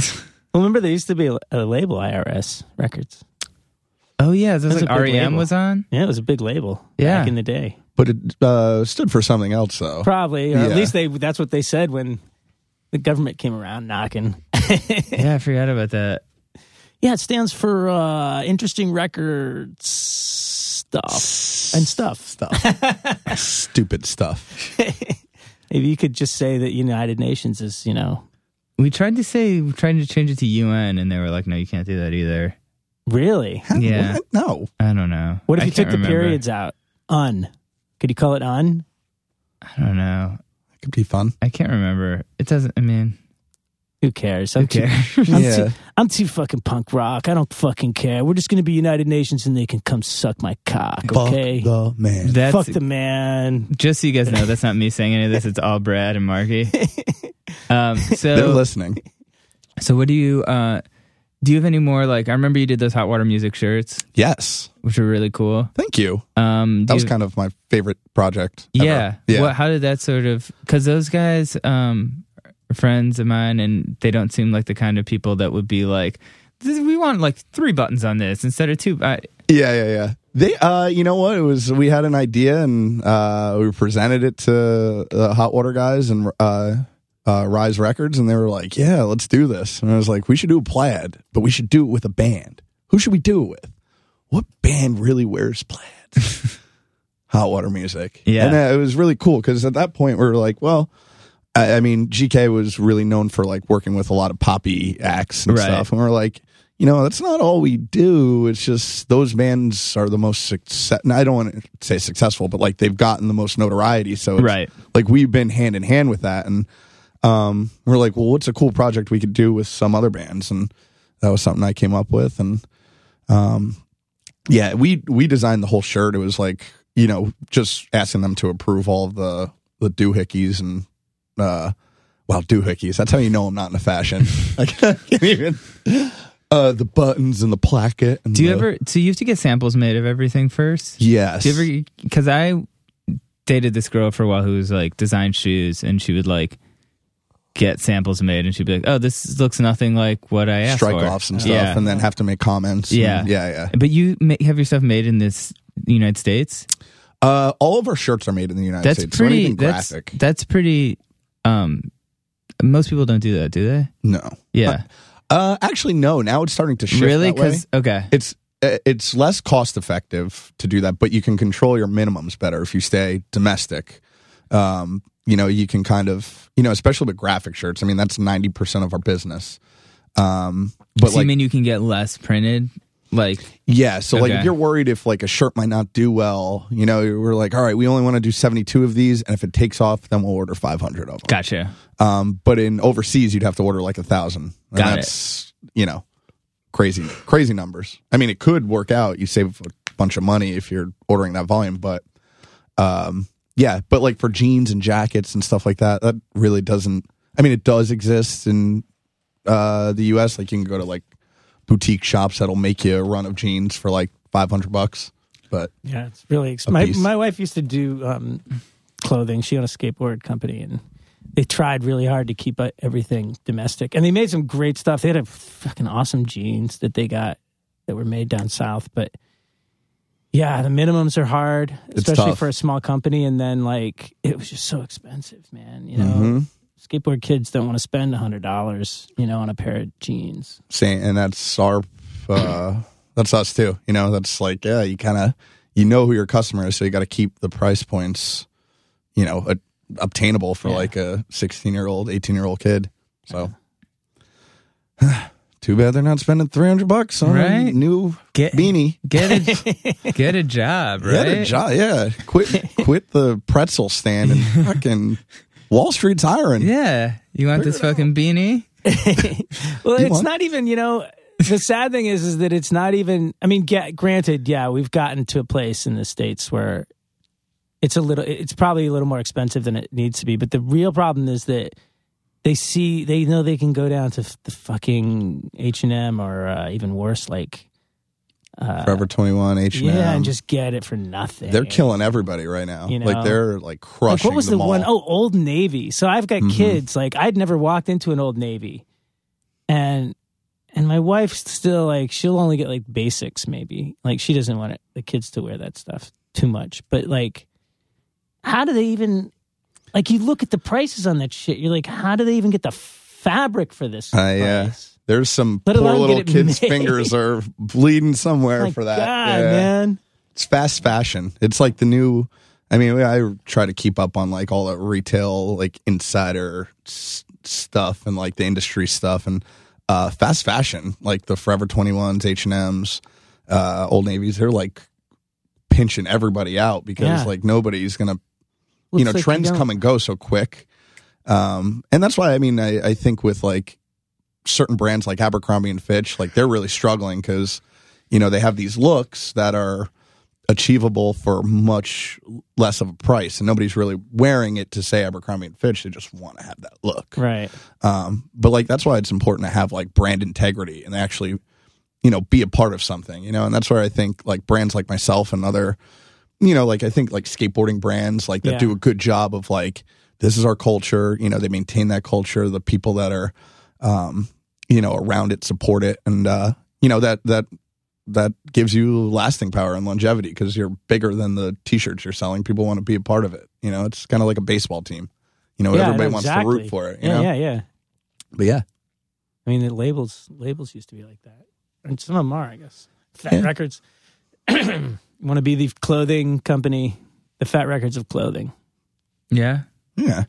Well, remember there used to be a, a label, I R S Records. Oh yeah, so it was like R E M label. Was on. Yeah, it was a big label. Yeah. Back in the day. But it uh, stood for something else, though. Probably, or yeah. at least they—that's what they said when the government came around knocking. Yeah, I forgot about that. Yeah, it stands for uh, interesting record stuff and stuff, stuff, stupid stuff. Maybe you could just say that United Nations is, you know. We tried to say we tried to change it to U N, and they were like, "No, you can't do that either." Really? How, yeah. What? No, I don't know. What if I you took the remember. periods out? Un. Could you call it on? I don't know. It could be fun. I can't remember. It doesn't, I mean. Who cares? I'm who cares? Too, I'm, yeah. too, I'm too fucking punk rock. I don't fucking care. We're just going to be United Nations and they can come suck my cock, okay? Fuck the man. That's, Fuck the man. Just so you guys know, that's not me saying any of this. It's all Brad and Marky. Um, so, they're listening. So what do you, uh, Do you have any more, like, I remember you did those Hot Water Music shirts. Yes. Which were really cool. Thank you. Um, that was have, kind of my favorite project ever. Yeah. Yeah. Well, how did that sort of, because those guys um, are friends of mine, and they don't seem like the kind of people that would be like, we want like three buttons on this instead of two. I, yeah, yeah, yeah. They, uh, you know what? It was, we had an idea, and uh, we presented it to the Hot Water guys and uh, uh, Rise Records, and they were like, "Yeah, let's do this." And I was like, "We should do a plaid, but we should do it with a band. Who should we do it with? What band really wears plaid?" Hot Water Music. Yeah, and uh, it was really cool because at that point we were like, "Well." I mean, G K was really known for, like, working with a lot of poppy acts and right. stuff. And we're like, you know, that's not all we do. It's just those bands are the most success. I don't want to say successful, but, like, they've gotten the most notoriety. So, it's, right. like, we've been hand in hand with that. And um, we're like, well, what's a cool project we could do with some other bands? And that was something I came up with. And, um, yeah, we, we designed the whole shirt. It was, like, you know, just asking them to approve all of the, the doohickeys and... Uh, well, doohickeys. That's how you know I'm not in a fashion. I can't even. Uh, the buttons and the placket. And do you the... ever? So you have to get samples made of everything first. Yes. Do you ever? Because I dated this girl for a while who was like designed shoes, and she would like get samples made, and she'd be like, "Oh, this looks nothing like what I asked for." Strike offs and stuff, yeah. and then have to make comments. Yeah, and, yeah, yeah. But you make, have your stuff made in this United States. Uh, all of our shirts are made in the United that's States. Pretty, so anything graphic. That's, that's pretty. Um, most people don't do that, do they? No. Yeah. Uh, uh actually, no. Now it's starting to shift. Really? Because okay, it's it's less cost effective to do that, but you can control your minimums better if you stay domestic. Um, you know, you can kind of, you know, especially with graphic shirts. I mean, that's ninety percent of our business. Um, but so like, you mean you can get less printed? Like yeah, so okay. like if you're worried if like a shirt might not do well, you know, we're like, all right, we only want to do seventy-two of these, and if it takes off, then we'll order five hundred of them. Gotcha. Um, but in overseas, you'd have to order like a thousand. Got that's, it. You know, crazy, crazy numbers. I mean, it could work out. You save a bunch of money if you're ordering that volume, but um, yeah, but like for jeans and jackets and stuff like that, that really doesn't. I mean, it does exist in uh, the U S Like you can go to like. Boutique shops that'll make you a run of jeans for like five hundred bucks. But yeah, it's really expensive. My, my wife used to do um, clothing. She owned a skateboard company, and they tried really hard to keep everything domestic. And they made some great stuff. They had a fucking awesome jeans that they got that were made down south. But yeah, the minimums are hard, especially for a small company. And then like it was just so expensive, man. You know. Mm-hmm. Skateboard kids don't want to spend one hundred dollars, you know, on a pair of jeans. Same, and that's our, uh, that's us too. You know, that's like, yeah, you kind of, you know who your customer is, so you got to keep the price points, you know, uh, obtainable for yeah. like a sixteen-year-old, eighteen-year-old kid. So, yeah. Too bad they're not spending three hundred bucks on right? a new get, beanie. Get a, get a job, right? Get a job, yeah. Quit, quit the pretzel stand and fucking... Wall Street's hiring. Yeah. You want Figure this fucking beanie? Well, you it's want? Not even, you know, the sad thing is, is that it's not even, I mean, get, granted, yeah, we've gotten to a place in the States where it's a little, it's probably a little more expensive than it needs to be. But the real problem is that they see, they know they can go down to the fucking H and M or uh, even worse, like. Uh, Forever twenty-one, H and M. Yeah, and just get it for nothing. They're killing everybody right now. You know? Like, they're, like, crushing them. Like, what was the all. one? Oh, Old Navy. So I've got mm-hmm. kids. Like, I'd never walked into an Old Navy. And and my wife's still, like, she'll only get, like, basics, maybe. Like, she doesn't want it, the kids to wear that stuff too much. But, like, how do they even... Like, you look at the prices on that shit. You're like, how do they even get the fabric for this uh, price? Yeah. There's some Let poor little kids' made. Fingers are bleeding somewhere oh for that. God, yeah. man. It's fast fashion. It's like the new, I mean, I try to keep up on like all the retail, like insider s- stuff and like the industry stuff and uh, fast fashion, like the Forever twenty-ones, H and M's, uh, Old Navy's, they're like pinching everybody out because yeah. like nobody's going to, you know, like trends come and go so quick. Um, and that's why, I mean, I, I think with like, certain brands like Abercrombie and Fitch, like they're really struggling because, you know, they have these looks that are achievable for much less of a price, and nobody's really wearing it to say Abercrombie and Fitch. They just want to have that look, right? Um, but like that's why it's important to have like brand integrity and actually, you know, be a part of something, you know. And that's where I think like brands like myself and other, you know, like I think like skateboarding brands like that yeah. do a good job of like this is our culture. You know, they maintain that culture. The people that are, um, you know, around it support it, and uh, you know that that. that gives you lasting power and longevity because you're bigger than the t-shirts you're selling. People want to be a part of it. You know, it's kind of like a baseball team, you know, yeah, everybody no, exactly. wants to root for it. You yeah. know? Yeah. Yeah. But yeah. I mean, the labels, labels used to be like that. And some of them are, I guess. Fat yeah. Records. Want to be the clothing company, the Fat Records of clothing. Yeah. Yeah.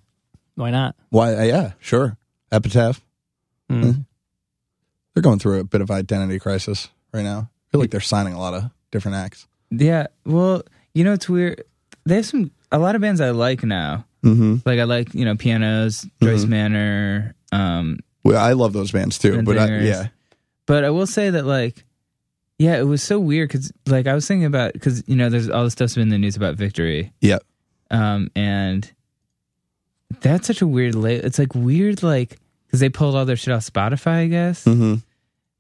Why not? Why? Uh, yeah, sure. Epitaph. Mm. Mm. They're going through a bit of identity crisis right now. I feel like they're signing a lot of different acts. Yeah, well, you know, it's weird. They have some a lot of bands I like now. Mm-hmm. Like I like, you know, Pianos, Joyce mm-hmm. Manor. Um, well, I love those bands too. But I, yeah, but I will say that, like, yeah, it was so weird because, like, I was thinking about because you know, there's all this stuff's been in the news about Victory. Yeah, um, and that's such a weird. La- it's like weird, like because they pulled all their shit off Spotify, I guess. Mm-hmm.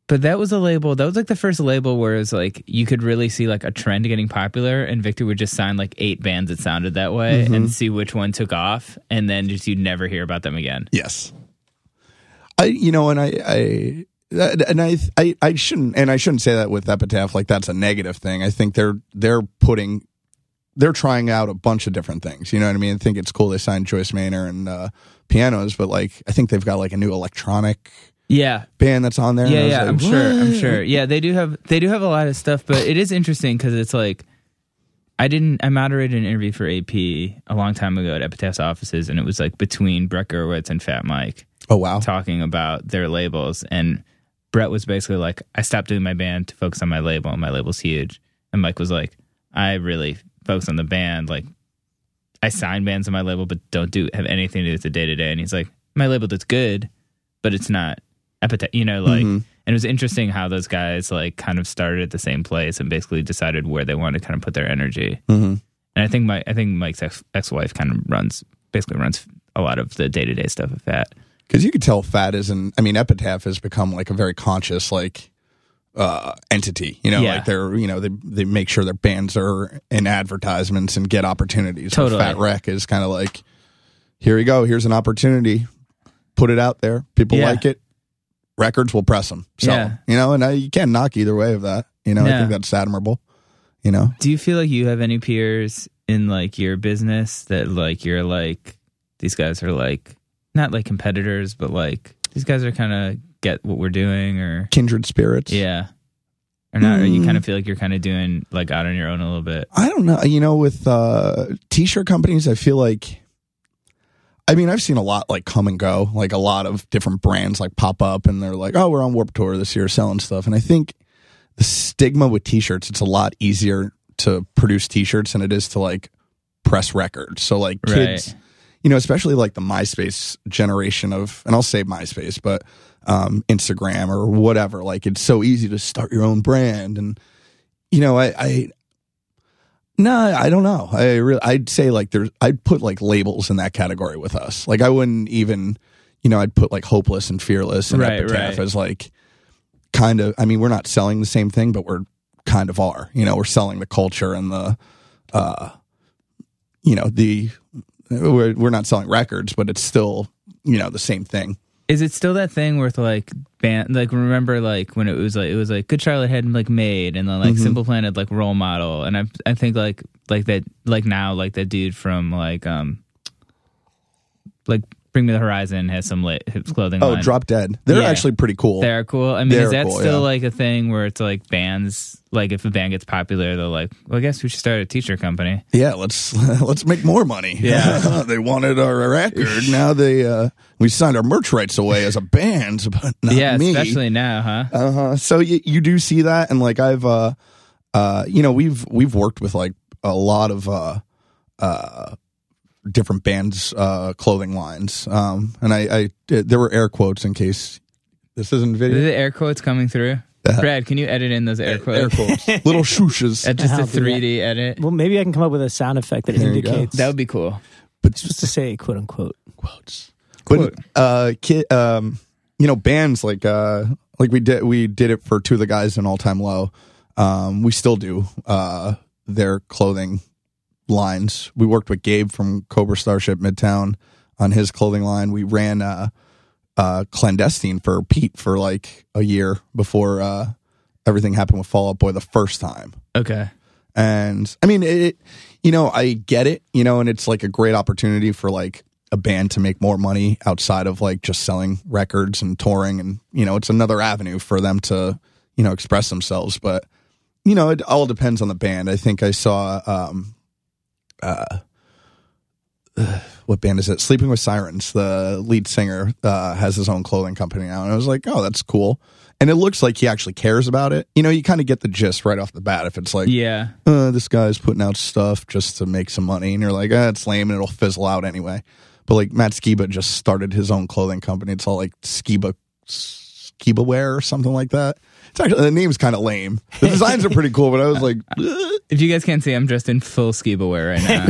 But that was a label, that was like the first label where it's like, you could really see like a trend getting popular and Victor would just sign like eight bands that sounded that way mm-hmm. and see which one took off and then just you'd never hear about them again. Yes. I, you know, and I, I and I, I, I shouldn't, and I shouldn't say that with Epitaph, like that's a negative thing. I think they're, they're putting, they're trying out a bunch of different things. You know what I mean? I think it's cool they signed Joyce Manor and uh, Pianos, but like, I think they've got like a new electronic yeah band that's on there. Yeah, yeah, like, I'm sure. I'm sure. Yeah, they do have they do have a lot of stuff, but it is interesting because it's like I didn't. I moderated an interview for A P a long time ago at Epitaph's offices, and it was like between Brett Gurewitz and Fat Mike. Oh wow, talking about their labels, and Brett was basically like, "I stopped doing my band to focus on my label, and my label's huge." And Mike was like, "I really focus on the band. Like, I sign bands on my label, but don't do have anything to do with the day to day." And he's like, "My label that's good, but it's not." Epitaph, you know, like, mm-hmm. and it was interesting how those guys like kind of started at the same place and basically decided where they wanted to kind of put their energy. Mm-hmm. And I think my, I think Mike's ex, ex-wife kind of runs, basically runs a lot of the day-to-day stuff of Fat. Because you could tell Fat isn't, I mean, Epitaph has become like a very conscious like uh, entity, you know, yeah. like they're, you know, they they make sure their bands are in advertisements and get opportunities. Totally. Fat Wreck is kind of like, here you go, here's an opportunity, put it out there, people yeah. like it. Records will press them. So, yeah. you know, and I, you can't knock either way of that. You know, no. I think that's admirable, you know. Do you feel like you have any peers in, like, your business that, like, you're, like, these guys are, like, not, like, competitors, but, like, these guys are kind of get what we're doing or... Kindred spirits. Yeah. Or not, mm. or you kind of feel like you're kind of doing, like, out on your own a little bit. I don't know. You know, with uh, T-shirt companies, I feel like... I mean, I've seen a lot like come and go, like a lot of different brands like pop up and they're like, oh, we're on Warped Tour this year selling stuff. And I think the stigma with T-shirts, it's a lot easier to produce T-shirts than it is to like press records. So like kids, right. you know, especially like the MySpace generation of, and I'll say MySpace, but um, Instagram or whatever, like it's so easy to start your own brand. And, you know, I... I No, I don't know. I really, I'd say like there's, I'd put like labels in that category with us. Like I wouldn't even, you know, I'd put like Hopeless and Fearless and right, Epitaph right. as like kind of, I mean, we're not selling the same thing, but we're kind of are, you know, we're selling the culture and the, uh, you know, the, we're, we're not selling records, but it's still, you know, the same thing. Is it still that thing with like band, like remember like when it was like it was like Good Charlotte had like Made and then like mm-hmm. Simple Plan had like Role Model and I I think like like that like now like that dude from like um like Bring Me the Horizon has some la- his clothing oh, line. Oh, Drop Dead. They're yeah. actually pretty cool. They're cool. I mean, They're is that cool, still yeah. like a thing where it's like bands like if a band gets popular they're like, well, I guess we should start a t-shirt company. Yeah, let's let's make more money. Yeah. They wanted our record. Now they uh, we signed our merch rights away as a band, but not yeah, me. Yeah, especially now, huh? Uh-huh. So you you do see that and like I've uh uh you know, we've we've worked with like a lot of uh uh different bands uh clothing lines um and I, I there were air quotes in case this isn't video. Is the air quotes coming through? that. Brad, can you edit in those air quotes? Air quotes. Little shooshes. That's just I'll a three D edit. Well, maybe I can come up with a sound effect that there indicates. That would be cool. But it's just to say, quote unquote, quotes. Quote. But, uh, ki- um, you know, bands like uh, like we did we did it for two of the guys in All Time Low. Um, we still do uh, their clothing lines. We worked with Gabe from Cobra Starship Midtown on his clothing line. We ran uh, uh, Clandestine for Pete for like a year before uh, everything happened with Fall Out Boy the first time. Okay. And I mean, it, you know, I get it, you know, and it's like a great opportunity for like a band to make more money outside of like just selling records and touring. And, you know, it's another avenue for them to, you know, express themselves. But, you know, it all depends on the band. I think I saw, um, uh, uh what band is it? Sleeping with Sirens. The lead singer uh, has his own clothing company now. And I was like, oh, that's cool. And it looks like he actually cares about it. You know, you kind of get the gist right off the bat. If it's like, yeah, uh, this guy's putting out stuff just to make some money. And you're like, ah, it's lame and it'll fizzle out anyway. But like Matt Skiba just started his own clothing company. It's all like Skiba, Skiba wear or something like that. It's actually, the name's kind of lame. The designs are pretty cool, but I was like, ugh. If you guys can't see, I'm dressed in full Skiba wear right now.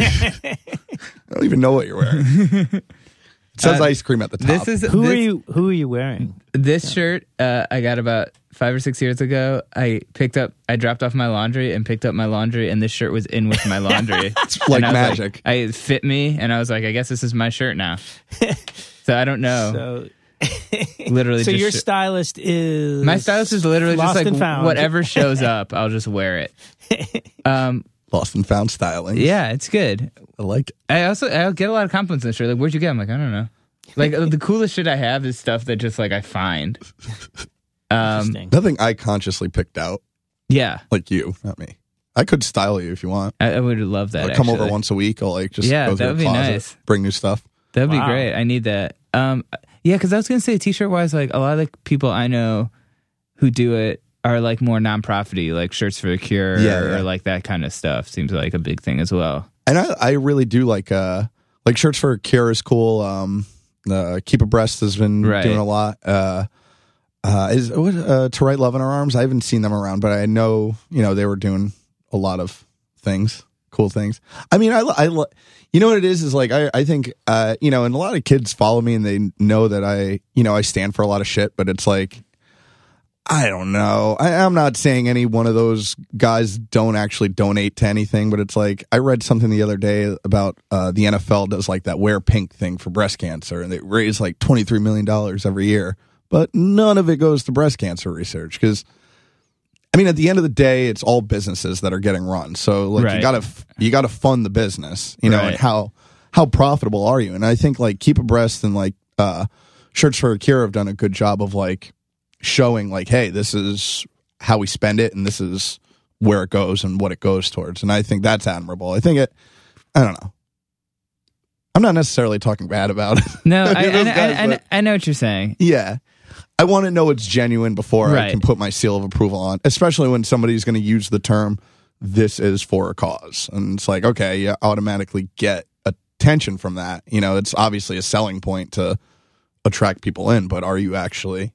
I don't even know what you're wearing. It says uh, ice cream at the top. This is, who this, are you? Who are you wearing? This yeah. shirt uh, I got about five or six years ago. I picked up. I dropped off my laundry and picked up my laundry, and this shirt was in with my laundry. It's like I magic. Like, I, it fit me, and I was like, I guess this is my shirt now. So I don't know. So, literally. So just your sh- stylist is my stylist is literally just like whatever shows up, I'll just wear it. Um. Lost and found styling. Yeah, it's good. I like it. I also I get a lot of compliments on this shirt. Like, where'd you get? I'm like, I don't know. Like, the coolest shit I have is stuff that just, like, I find. Um, Nothing I consciously picked out. Yeah. Like you, not me. I could style you if you want. I, I would love that, I'll come actually. Over once a week. I'll, like, just yeah, go through the closet. Nice. Bring new stuff. That would wow. be great. I need that. Um, yeah, because I was going to say, t-shirt-wise, like, a lot of the like, people I know who do it, are like more non-profity, like Shirts for the Cure yeah, or, yeah. or like that kind of stuff seems like a big thing as well. And I, I really do like uh like Shirts for a Cure is cool. Um, uh, Keep Abreast has been right. doing a lot. Uh, uh, is what uh, To Write Love in Our Arms? I haven't seen them around, but I know you know they were doing a lot of things, cool things. I mean, I, I you know what it is is like I I think uh you know, and a lot of kids follow me and they know that I you know I stand for a lot of shit, but it's like. I don't know. I, I'm not saying any one of those guys don't actually donate to anything, but it's like I read something the other day about uh, the N F L does like that wear pink thing for breast cancer, and they raise like twenty-three million dollars every year, but none of it goes to breast cancer research because, I mean, at the end of the day, it's all businesses that are getting run. So like right. you gotta you gotta fund the business, you know, right. and how how profitable are you? And I think like Keep Abreast and like uh, Shirts for a Cure have done a good job of like. Showing like, hey, this is how we spend it and this is where it goes and what it goes towards. And I think that's admirable. I think it, I don't know. I'm not necessarily talking bad about it. No, I, I, guys, I, I, I know what you're saying. Yeah. I want to know it's genuine before right. I can put my seal of approval on, especially when somebody's going to use the term, this is for a cause. And it's like, okay, you automatically get attention from that. You know, it's obviously a selling point to attract people in, but are you actually...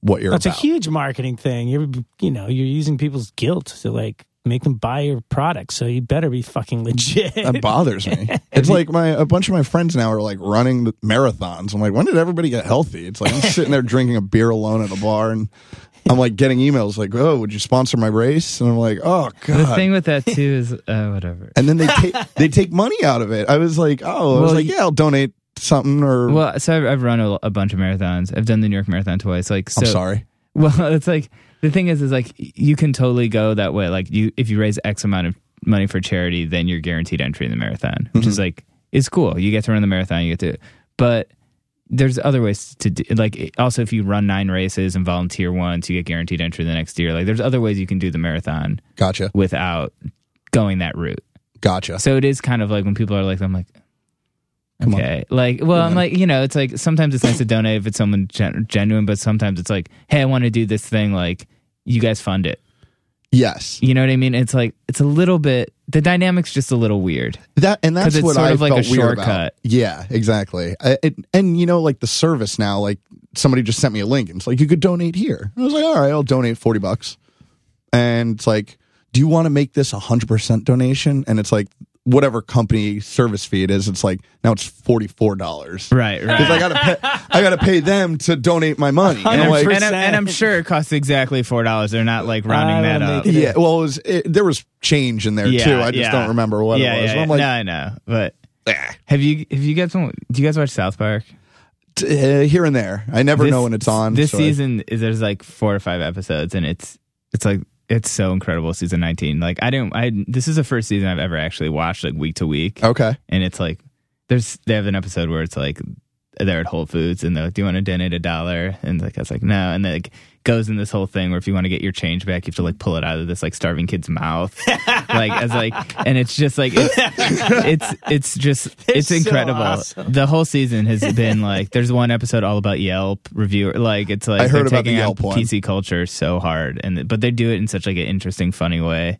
what you're That's about. A huge marketing thing. You're, you know, you're using people's guilt to like make them buy your product. So you better be fucking legit. That bothers me. It's like my a bunch of my friends now are like running the marathons. I'm like, when did everybody get healthy? It's like I'm sitting there drinking a beer alone at a bar, and I'm like getting emails like, oh, would you sponsor my race? And I'm like, oh god. The thing with that too is uh, whatever. And then they take they take money out of it. I was like, oh, well, I was like, yeah, I'll donate. Something or well, so I've, I've run a, a bunch of marathons. I've done the New York Marathon twice. Like, so, I'm sorry. Well, it's like the thing is, is like you can totally go that way. Like, you if you raise X amount of money for charity, then you're guaranteed entry in the marathon, which mm-hmm. is like it's cool. You get to run the marathon, you get to, but there's other ways to do. Like, also if you run nine races and volunteer once, you get guaranteed entry the next year. Like, there's other ways you can do the marathon. Gotcha. Without going that route. Gotcha. So it is kind of like when people are like, I'm like. Come okay, on. Like, well, I'm like, you know, it's like sometimes it's nice to donate if it's someone gen- genuine, but sometimes it's like, hey, I want to do this thing. Like, you guys fund it. Yes. You know what I mean? It's like, it's a little bit, the dynamic's just a little weird. That And that's it's what sort I of like felt a weird shortcut. About. Yeah, exactly. I, it, and, you know, like the service now, like somebody just sent me a link, and it's like, you could donate here. And I was like, all right, I'll donate forty bucks. And it's like, do you want to make this a one hundred percent donation? And it's like, whatever company service fee it is, it's like, now it's forty-four dollars. Right, right. Because I got to pay, I got to pay them to donate my money. And I'm, like, and, I'm, and I'm sure it costs exactly four dollars. They're not like rounding that up. Yeah, well, it was, it, there was change in there, yeah, too. I just yeah. don't remember what yeah, it was. Yeah, yeah. I'm like, no, I know, but eh. have you have you guys, do you guys watch South Park? Uh, here and there. I never this, know when it's on. This so season, I, there's like four or five episodes, and it's it's like, it's so incredible, season nineteen. Like, I didn't, I, this is the first season I've ever actually watched, like, week to week. Okay. And it's like, there's, they have an episode where it's like, they're at Whole Foods and they're like, do you want to donate a dollar? And like, I was like, no. And then it goes in this whole thing where if you want to get your change back, you have to like pull it out of this like starving kid's mouth. Like, I was like, and it's just like, it's, it's, it's just, it's, it's incredible. So awesome. The whole season has been like, there's one episode all about Yelp reviewer. Like, it's like, I heard they're about taking the Yelp out one. P C culture so hard. And, but they do it in such like an interesting, funny way.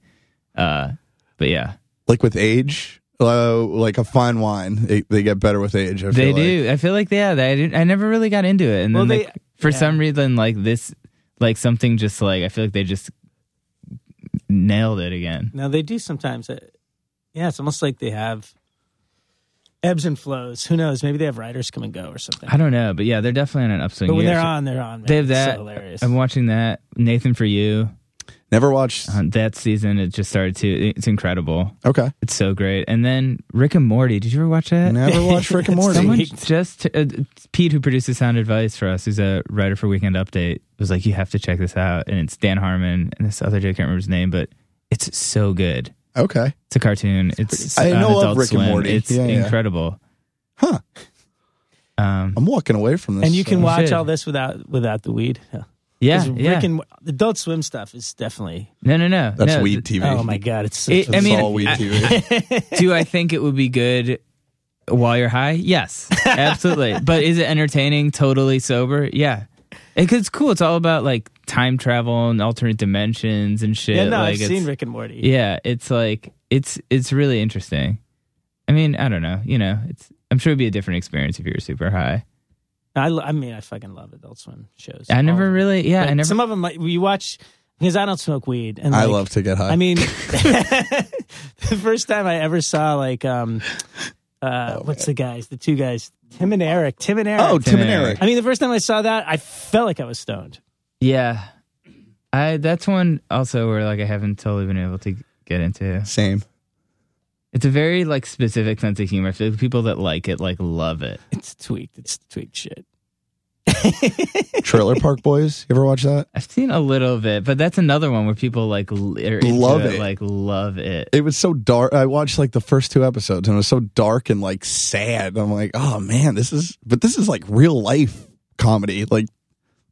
Uh, but yeah. Like with age. Uh, like a fine wine, they, they get better with age. I feel they like. do. I feel like yeah, they, I, didn't, I never really got into it, and well, then they, like, for yeah. some reason, like this, like something just like I feel like they just nailed it again. No, they do sometimes. It, yeah, it's almost like they have ebbs and flows. Who knows? Maybe they have writers come and go or something. I don't know, but yeah, they're definitely on an upswing. But when year, they're so on, they're on. Man. They have that. It's so hilarious. I'm watching that Nathan for You. Never watched uh, that season. It just started to. It's incredible. Okay, it's so great. And then Rick and Morty. Did you ever watch that? Never watched Rick and Morty. Someone just uh, Pete, who produces Sound Advice for us, who's a writer for Weekend Update, was like, "You have to check this out." And it's Dan Harmon and this other dude. I can't remember his name, but it's so good. Okay, it's a cartoon. It's I know of Rick Swim. and Morty. It's yeah, incredible. Yeah. Huh. Um, I'm walking away from this, and you can so. watch all this without without the weed. Yeah. Yeah, yeah. Rick and, the Adult Swim stuff is definitely no, no, no. That's no. weed T V. Oh my god, it's such it, I mean, all weed I, T V. Do I think it would be good while you're high? Yes, absolutely. But is it entertaining? Totally sober? Yeah, because it's cool. It's all about like time travel and alternate dimensions and shit. Yeah, no, like, I've seen Rick and Morty. Yeah, it's like it's it's really interesting. I mean, I don't know. You know, it's I'm sure it'd be a different experience if you were super high. I, I mean, I fucking love Adult Swim shows. I never um, really, yeah, I never. Some of them, like, you watch, because I don't smoke weed. And like, I love to get high. I mean, the first time I ever saw, like, um, uh, oh, what's man. the guys, the two guys, Tim and Eric, Tim and Eric. Oh, Tim, Tim and Eric. Eric. I mean, the first time I saw that, I felt like I was stoned. Yeah. I That's one also where, like, I haven't totally been able to get into. Same. It's a very, like, specific sense of humor. I feel like people that like it, like, love it. It's tweaked. It's tweaked shit. Trailer Park Boys? You ever watch that? I've seen a little bit, but that's another one where people, like, love it. it. Like, love it. It was so dark. I watched, like, the first two episodes, and it was so dark and, like, sad. I'm like, oh, man, this is... But this is, like, real-life comedy. Like,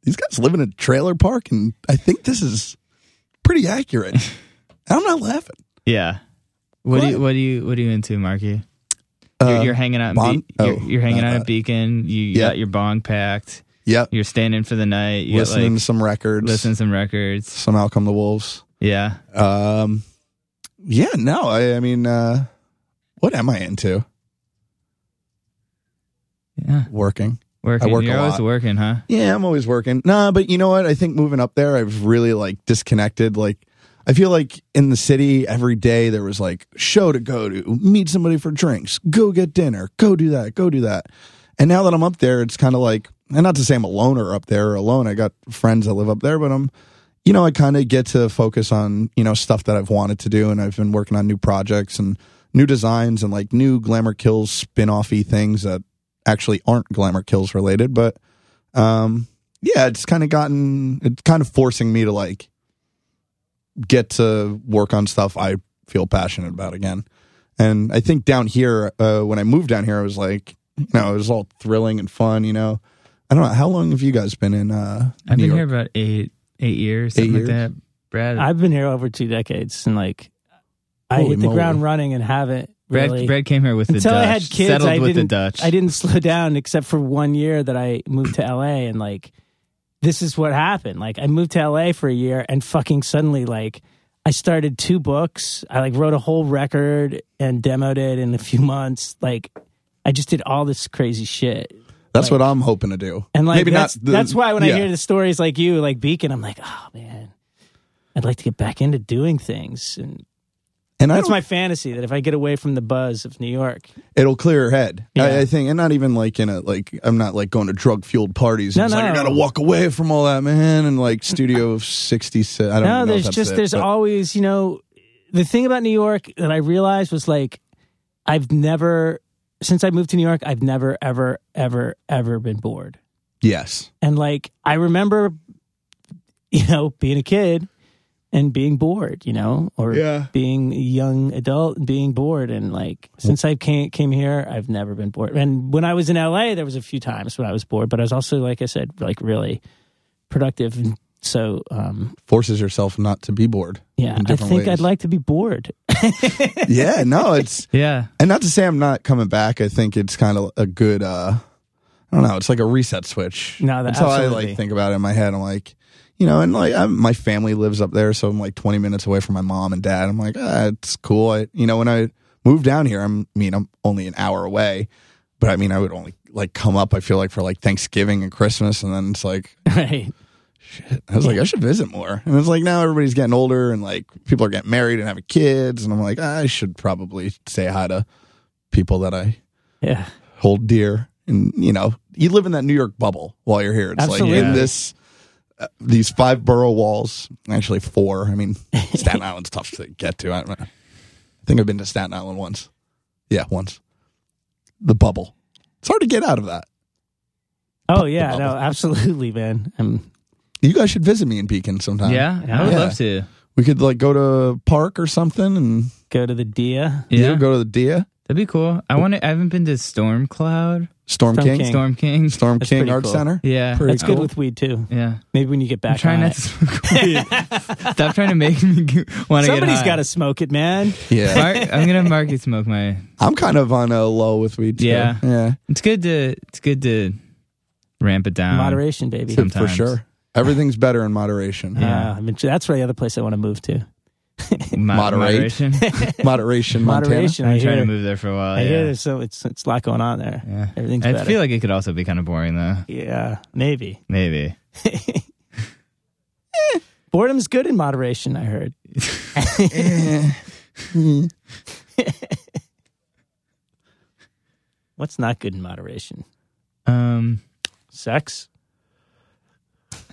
these guys live in a trailer park, and I think this is pretty accurate. I'm not laughing. Yeah. What do you what do you what are you into, Marky? You're, uh, you're hanging out. Bon- Be- you're, you're hanging oh, out at Beacon. You yep. got your bong packed. Yep. You're staying in for the night. You listening got, like, to some records. Listening to some records. Some Outcome the Wolves. Yeah. Um. Yeah. No. I. I mean. Uh, what am I into? Yeah. Working. Working. I work You're a always lot. working, huh? Yeah, I'm always working. Nah, but you know what? I think moving up there, I've really like disconnected. Like. I feel like in the city, every day there was like show to go to, meet somebody for drinks, go get dinner, go do that, go do that. And now that I'm up there, it's kind of like, and not to say I'm a loner up there or alone. I got friends that live up there, but I'm, you know, I kind of get to focus on, you know, stuff that I've wanted to do. And I've been working on new projects and new designs and like new Glamour Kills spin-off-y things that actually aren't Glamour Kills related. But um, yeah, it's kind of gotten, it's kind of forcing me to like, get to work on stuff I feel passionate about again. And I think down here, uh, when I moved down here, I was like, you know, it was all thrilling and fun, you know. I don't know. How long have you guys been in uh, I've New been York? Here about eight, eight years, eight something years? like that. Brad? I've been here over two decades, and, like, I Holy hit the moly. ground running and haven't Brad, really. Brad came here with Until the Dutch. Until I had kids, settled I, with didn't, the Dutch. I didn't slow down except for one year that I moved to L A, and, like, this is what happened. Like, I moved to L A for a year and fucking suddenly, like, I started two books. I, like, wrote a whole record and demoed it in a few months. Like, I just did all this crazy shit. That's like what I'm hoping to do. And like, maybe that's, not the, that's why when yeah. I hear the stories like you, like Beacon, I'm like, oh man, I'd like to get back into doing things. And, and that's my fantasy, that if I get away from the buzz of New York, it'll clear your head. Yeah. I, I think, and not even like in a, like, I'm not like going to drug fueled parties. No, no. Like, you gotta walk away from all that, man. And like Studio sixty-six, I don't no, know. No, there's just, it, there's but. always, you know, the thing about New York that I realized was like, I've never, since I moved to New York, I've never, ever, ever, ever been bored. Yes. And like, I remember, you know, being a kid and being bored, you know, or yeah. being a young adult and being bored. And like, since I came, came here, I've never been bored. And when I was in L A, there was a few times when I was bored, but I was also, like I said, like really productive. And so, um, forces yourself not to be bored. Yeah. I think ways. I'd like to be bored. yeah. No, it's, yeah. And not to say I'm not coming back. I think it's kind of a good, uh, I don't know. It's like a reset switch. No, that's how I like think about it in my head. I'm like, you know, and like I'm, my family lives up there. So I'm like twenty minutes away from my mom and dad. I'm like, ah, it's cool. I, you know, when I moved down here, I'm, I mean, I'm only an hour away, but I mean, I would only like come up, I feel like, for like Thanksgiving and Christmas. And then it's like, right. Shit. I was like, I should visit more. And it's like, now everybody's getting older and like people are getting married and having kids. And I'm like, I should probably say hi to people that I yeah. hold dear. And, you know, you live in that New York bubble while you're here. It's Absolutely. like in this, uh, these five borough walls, actually four. I mean, Staten Island's tough to get to. I, don't know. I think I've been to Staten Island once. Yeah, once. The bubble. It's hard to get out of that. Oh, Bu- yeah. No, absolutely, man. I'm. You guys should visit me in Beacon sometime. Yeah, I would yeah. love to. We could like go to a park or something and go to the Dia. Yeah, go to the Dia. That'd be cool. I want to. I haven't been to Storm Cloud, Storm, Storm King. King, Storm King, Storm That's King Art cool. Center. Yeah, pretty that's cool. good with weed too. Yeah, maybe when you get back, trying not to smoke weed. Stop trying to make me want to get high. Somebody's got to smoke it, man. Yeah, Mark, I'm gonna have Marky smoke my. I'm kind of on a low with weed too. Yeah, yeah. It's good to. It's good to ramp it down. Moderation, baby. Sometimes. For sure. Everything's better in moderation. Yeah, I mean, that's really the other place I want to move to. Moderate. Moderation. Moderation, Moderation. I'm trying to move there for a while. I yeah. hear there's so it's it's a lot going on there. Yeah. Everything's I better. I feel like it could also be kind of boring, though. Yeah, maybe. Maybe. Boredom's good in moderation, I heard. What's not good in moderation? Um, Sex?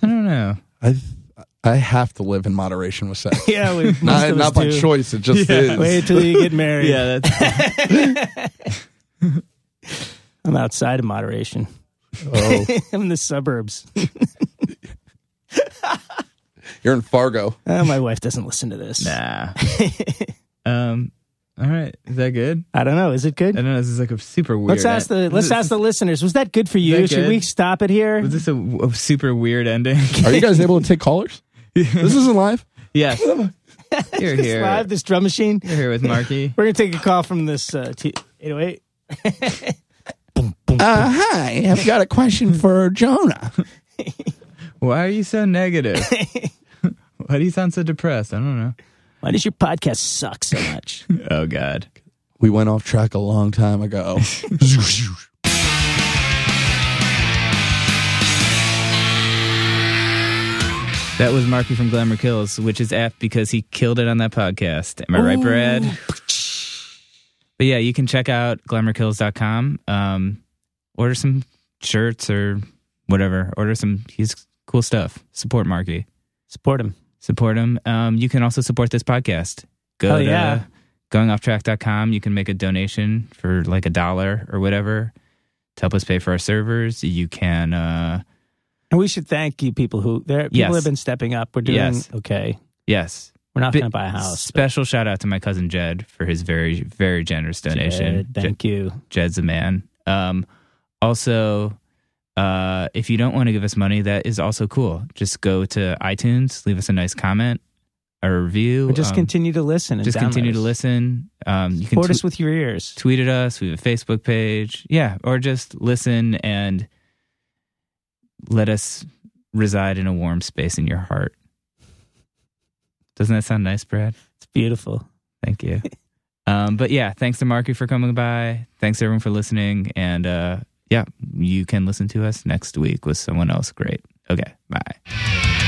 I don't know. I I have to live in moderation with sex. yeah, we, not, not by choice. It just yeah. is. Wait till you get married. yeah, that's. I'm outside of moderation. Oh, I'm in the suburbs. You're in Fargo. Uh, my wife doesn't listen to this. Nah. um. All right, is that good? I don't know. Is it good? I don't know. This is like a super weird. Let's ask the let's ask the listeners. Was that good for you? Should we stop it here? Was this a, a super weird ending? Are you guys able to take callers? This isn't live. Yes, you're here. Live this drum machine. You're here with Marky. We're gonna take a call from this uh, t- eight oh eight. uh, hi, I've got a question for Jonah. Why are you so negative? Why do you sound so depressed? I don't know. Why does your podcast suck so much? Oh, God. We went off track a long time ago. That was Marky from Glamour Kills, which is apt because he killed it on that podcast. Am I Ooh. right, Brad? But yeah, you can check out Glamour Kills dot com. Um, order some shirts or whatever. Order some his cool stuff. Support Marky. Support him. Support him. Um, you can also support this podcast. Go oh, to yeah. going off track dot com. You can make a donation for like a dollar or whatever to help us pay for our servers. You can... Uh, and we should thank you people who... There, people yes. have been stepping up. We're doing yes. okay. Yes. We're not B- going to buy a house. Special but. shout out to my cousin Jed for his very, very generous donation. Jed, thank Jed, you. Jed's a man. Um, also... Uh, if you don't want to give us money, that is also cool. Just go to iTunes, leave us a nice comment, a review. Or just um, continue to listen. And just downloads. continue to listen. Um, you Support can tw- us with your ears. Tweet at us. We have a Facebook page. Yeah, or just listen and let us reside in a warm space in your heart. Doesn't that sound nice, Brad? It's beautiful. Thank you. um, but yeah, thanks to Marky for coming by. Thanks everyone for listening, and uh, yeah, you can listen to us next week with someone else. Great. Okay, bye.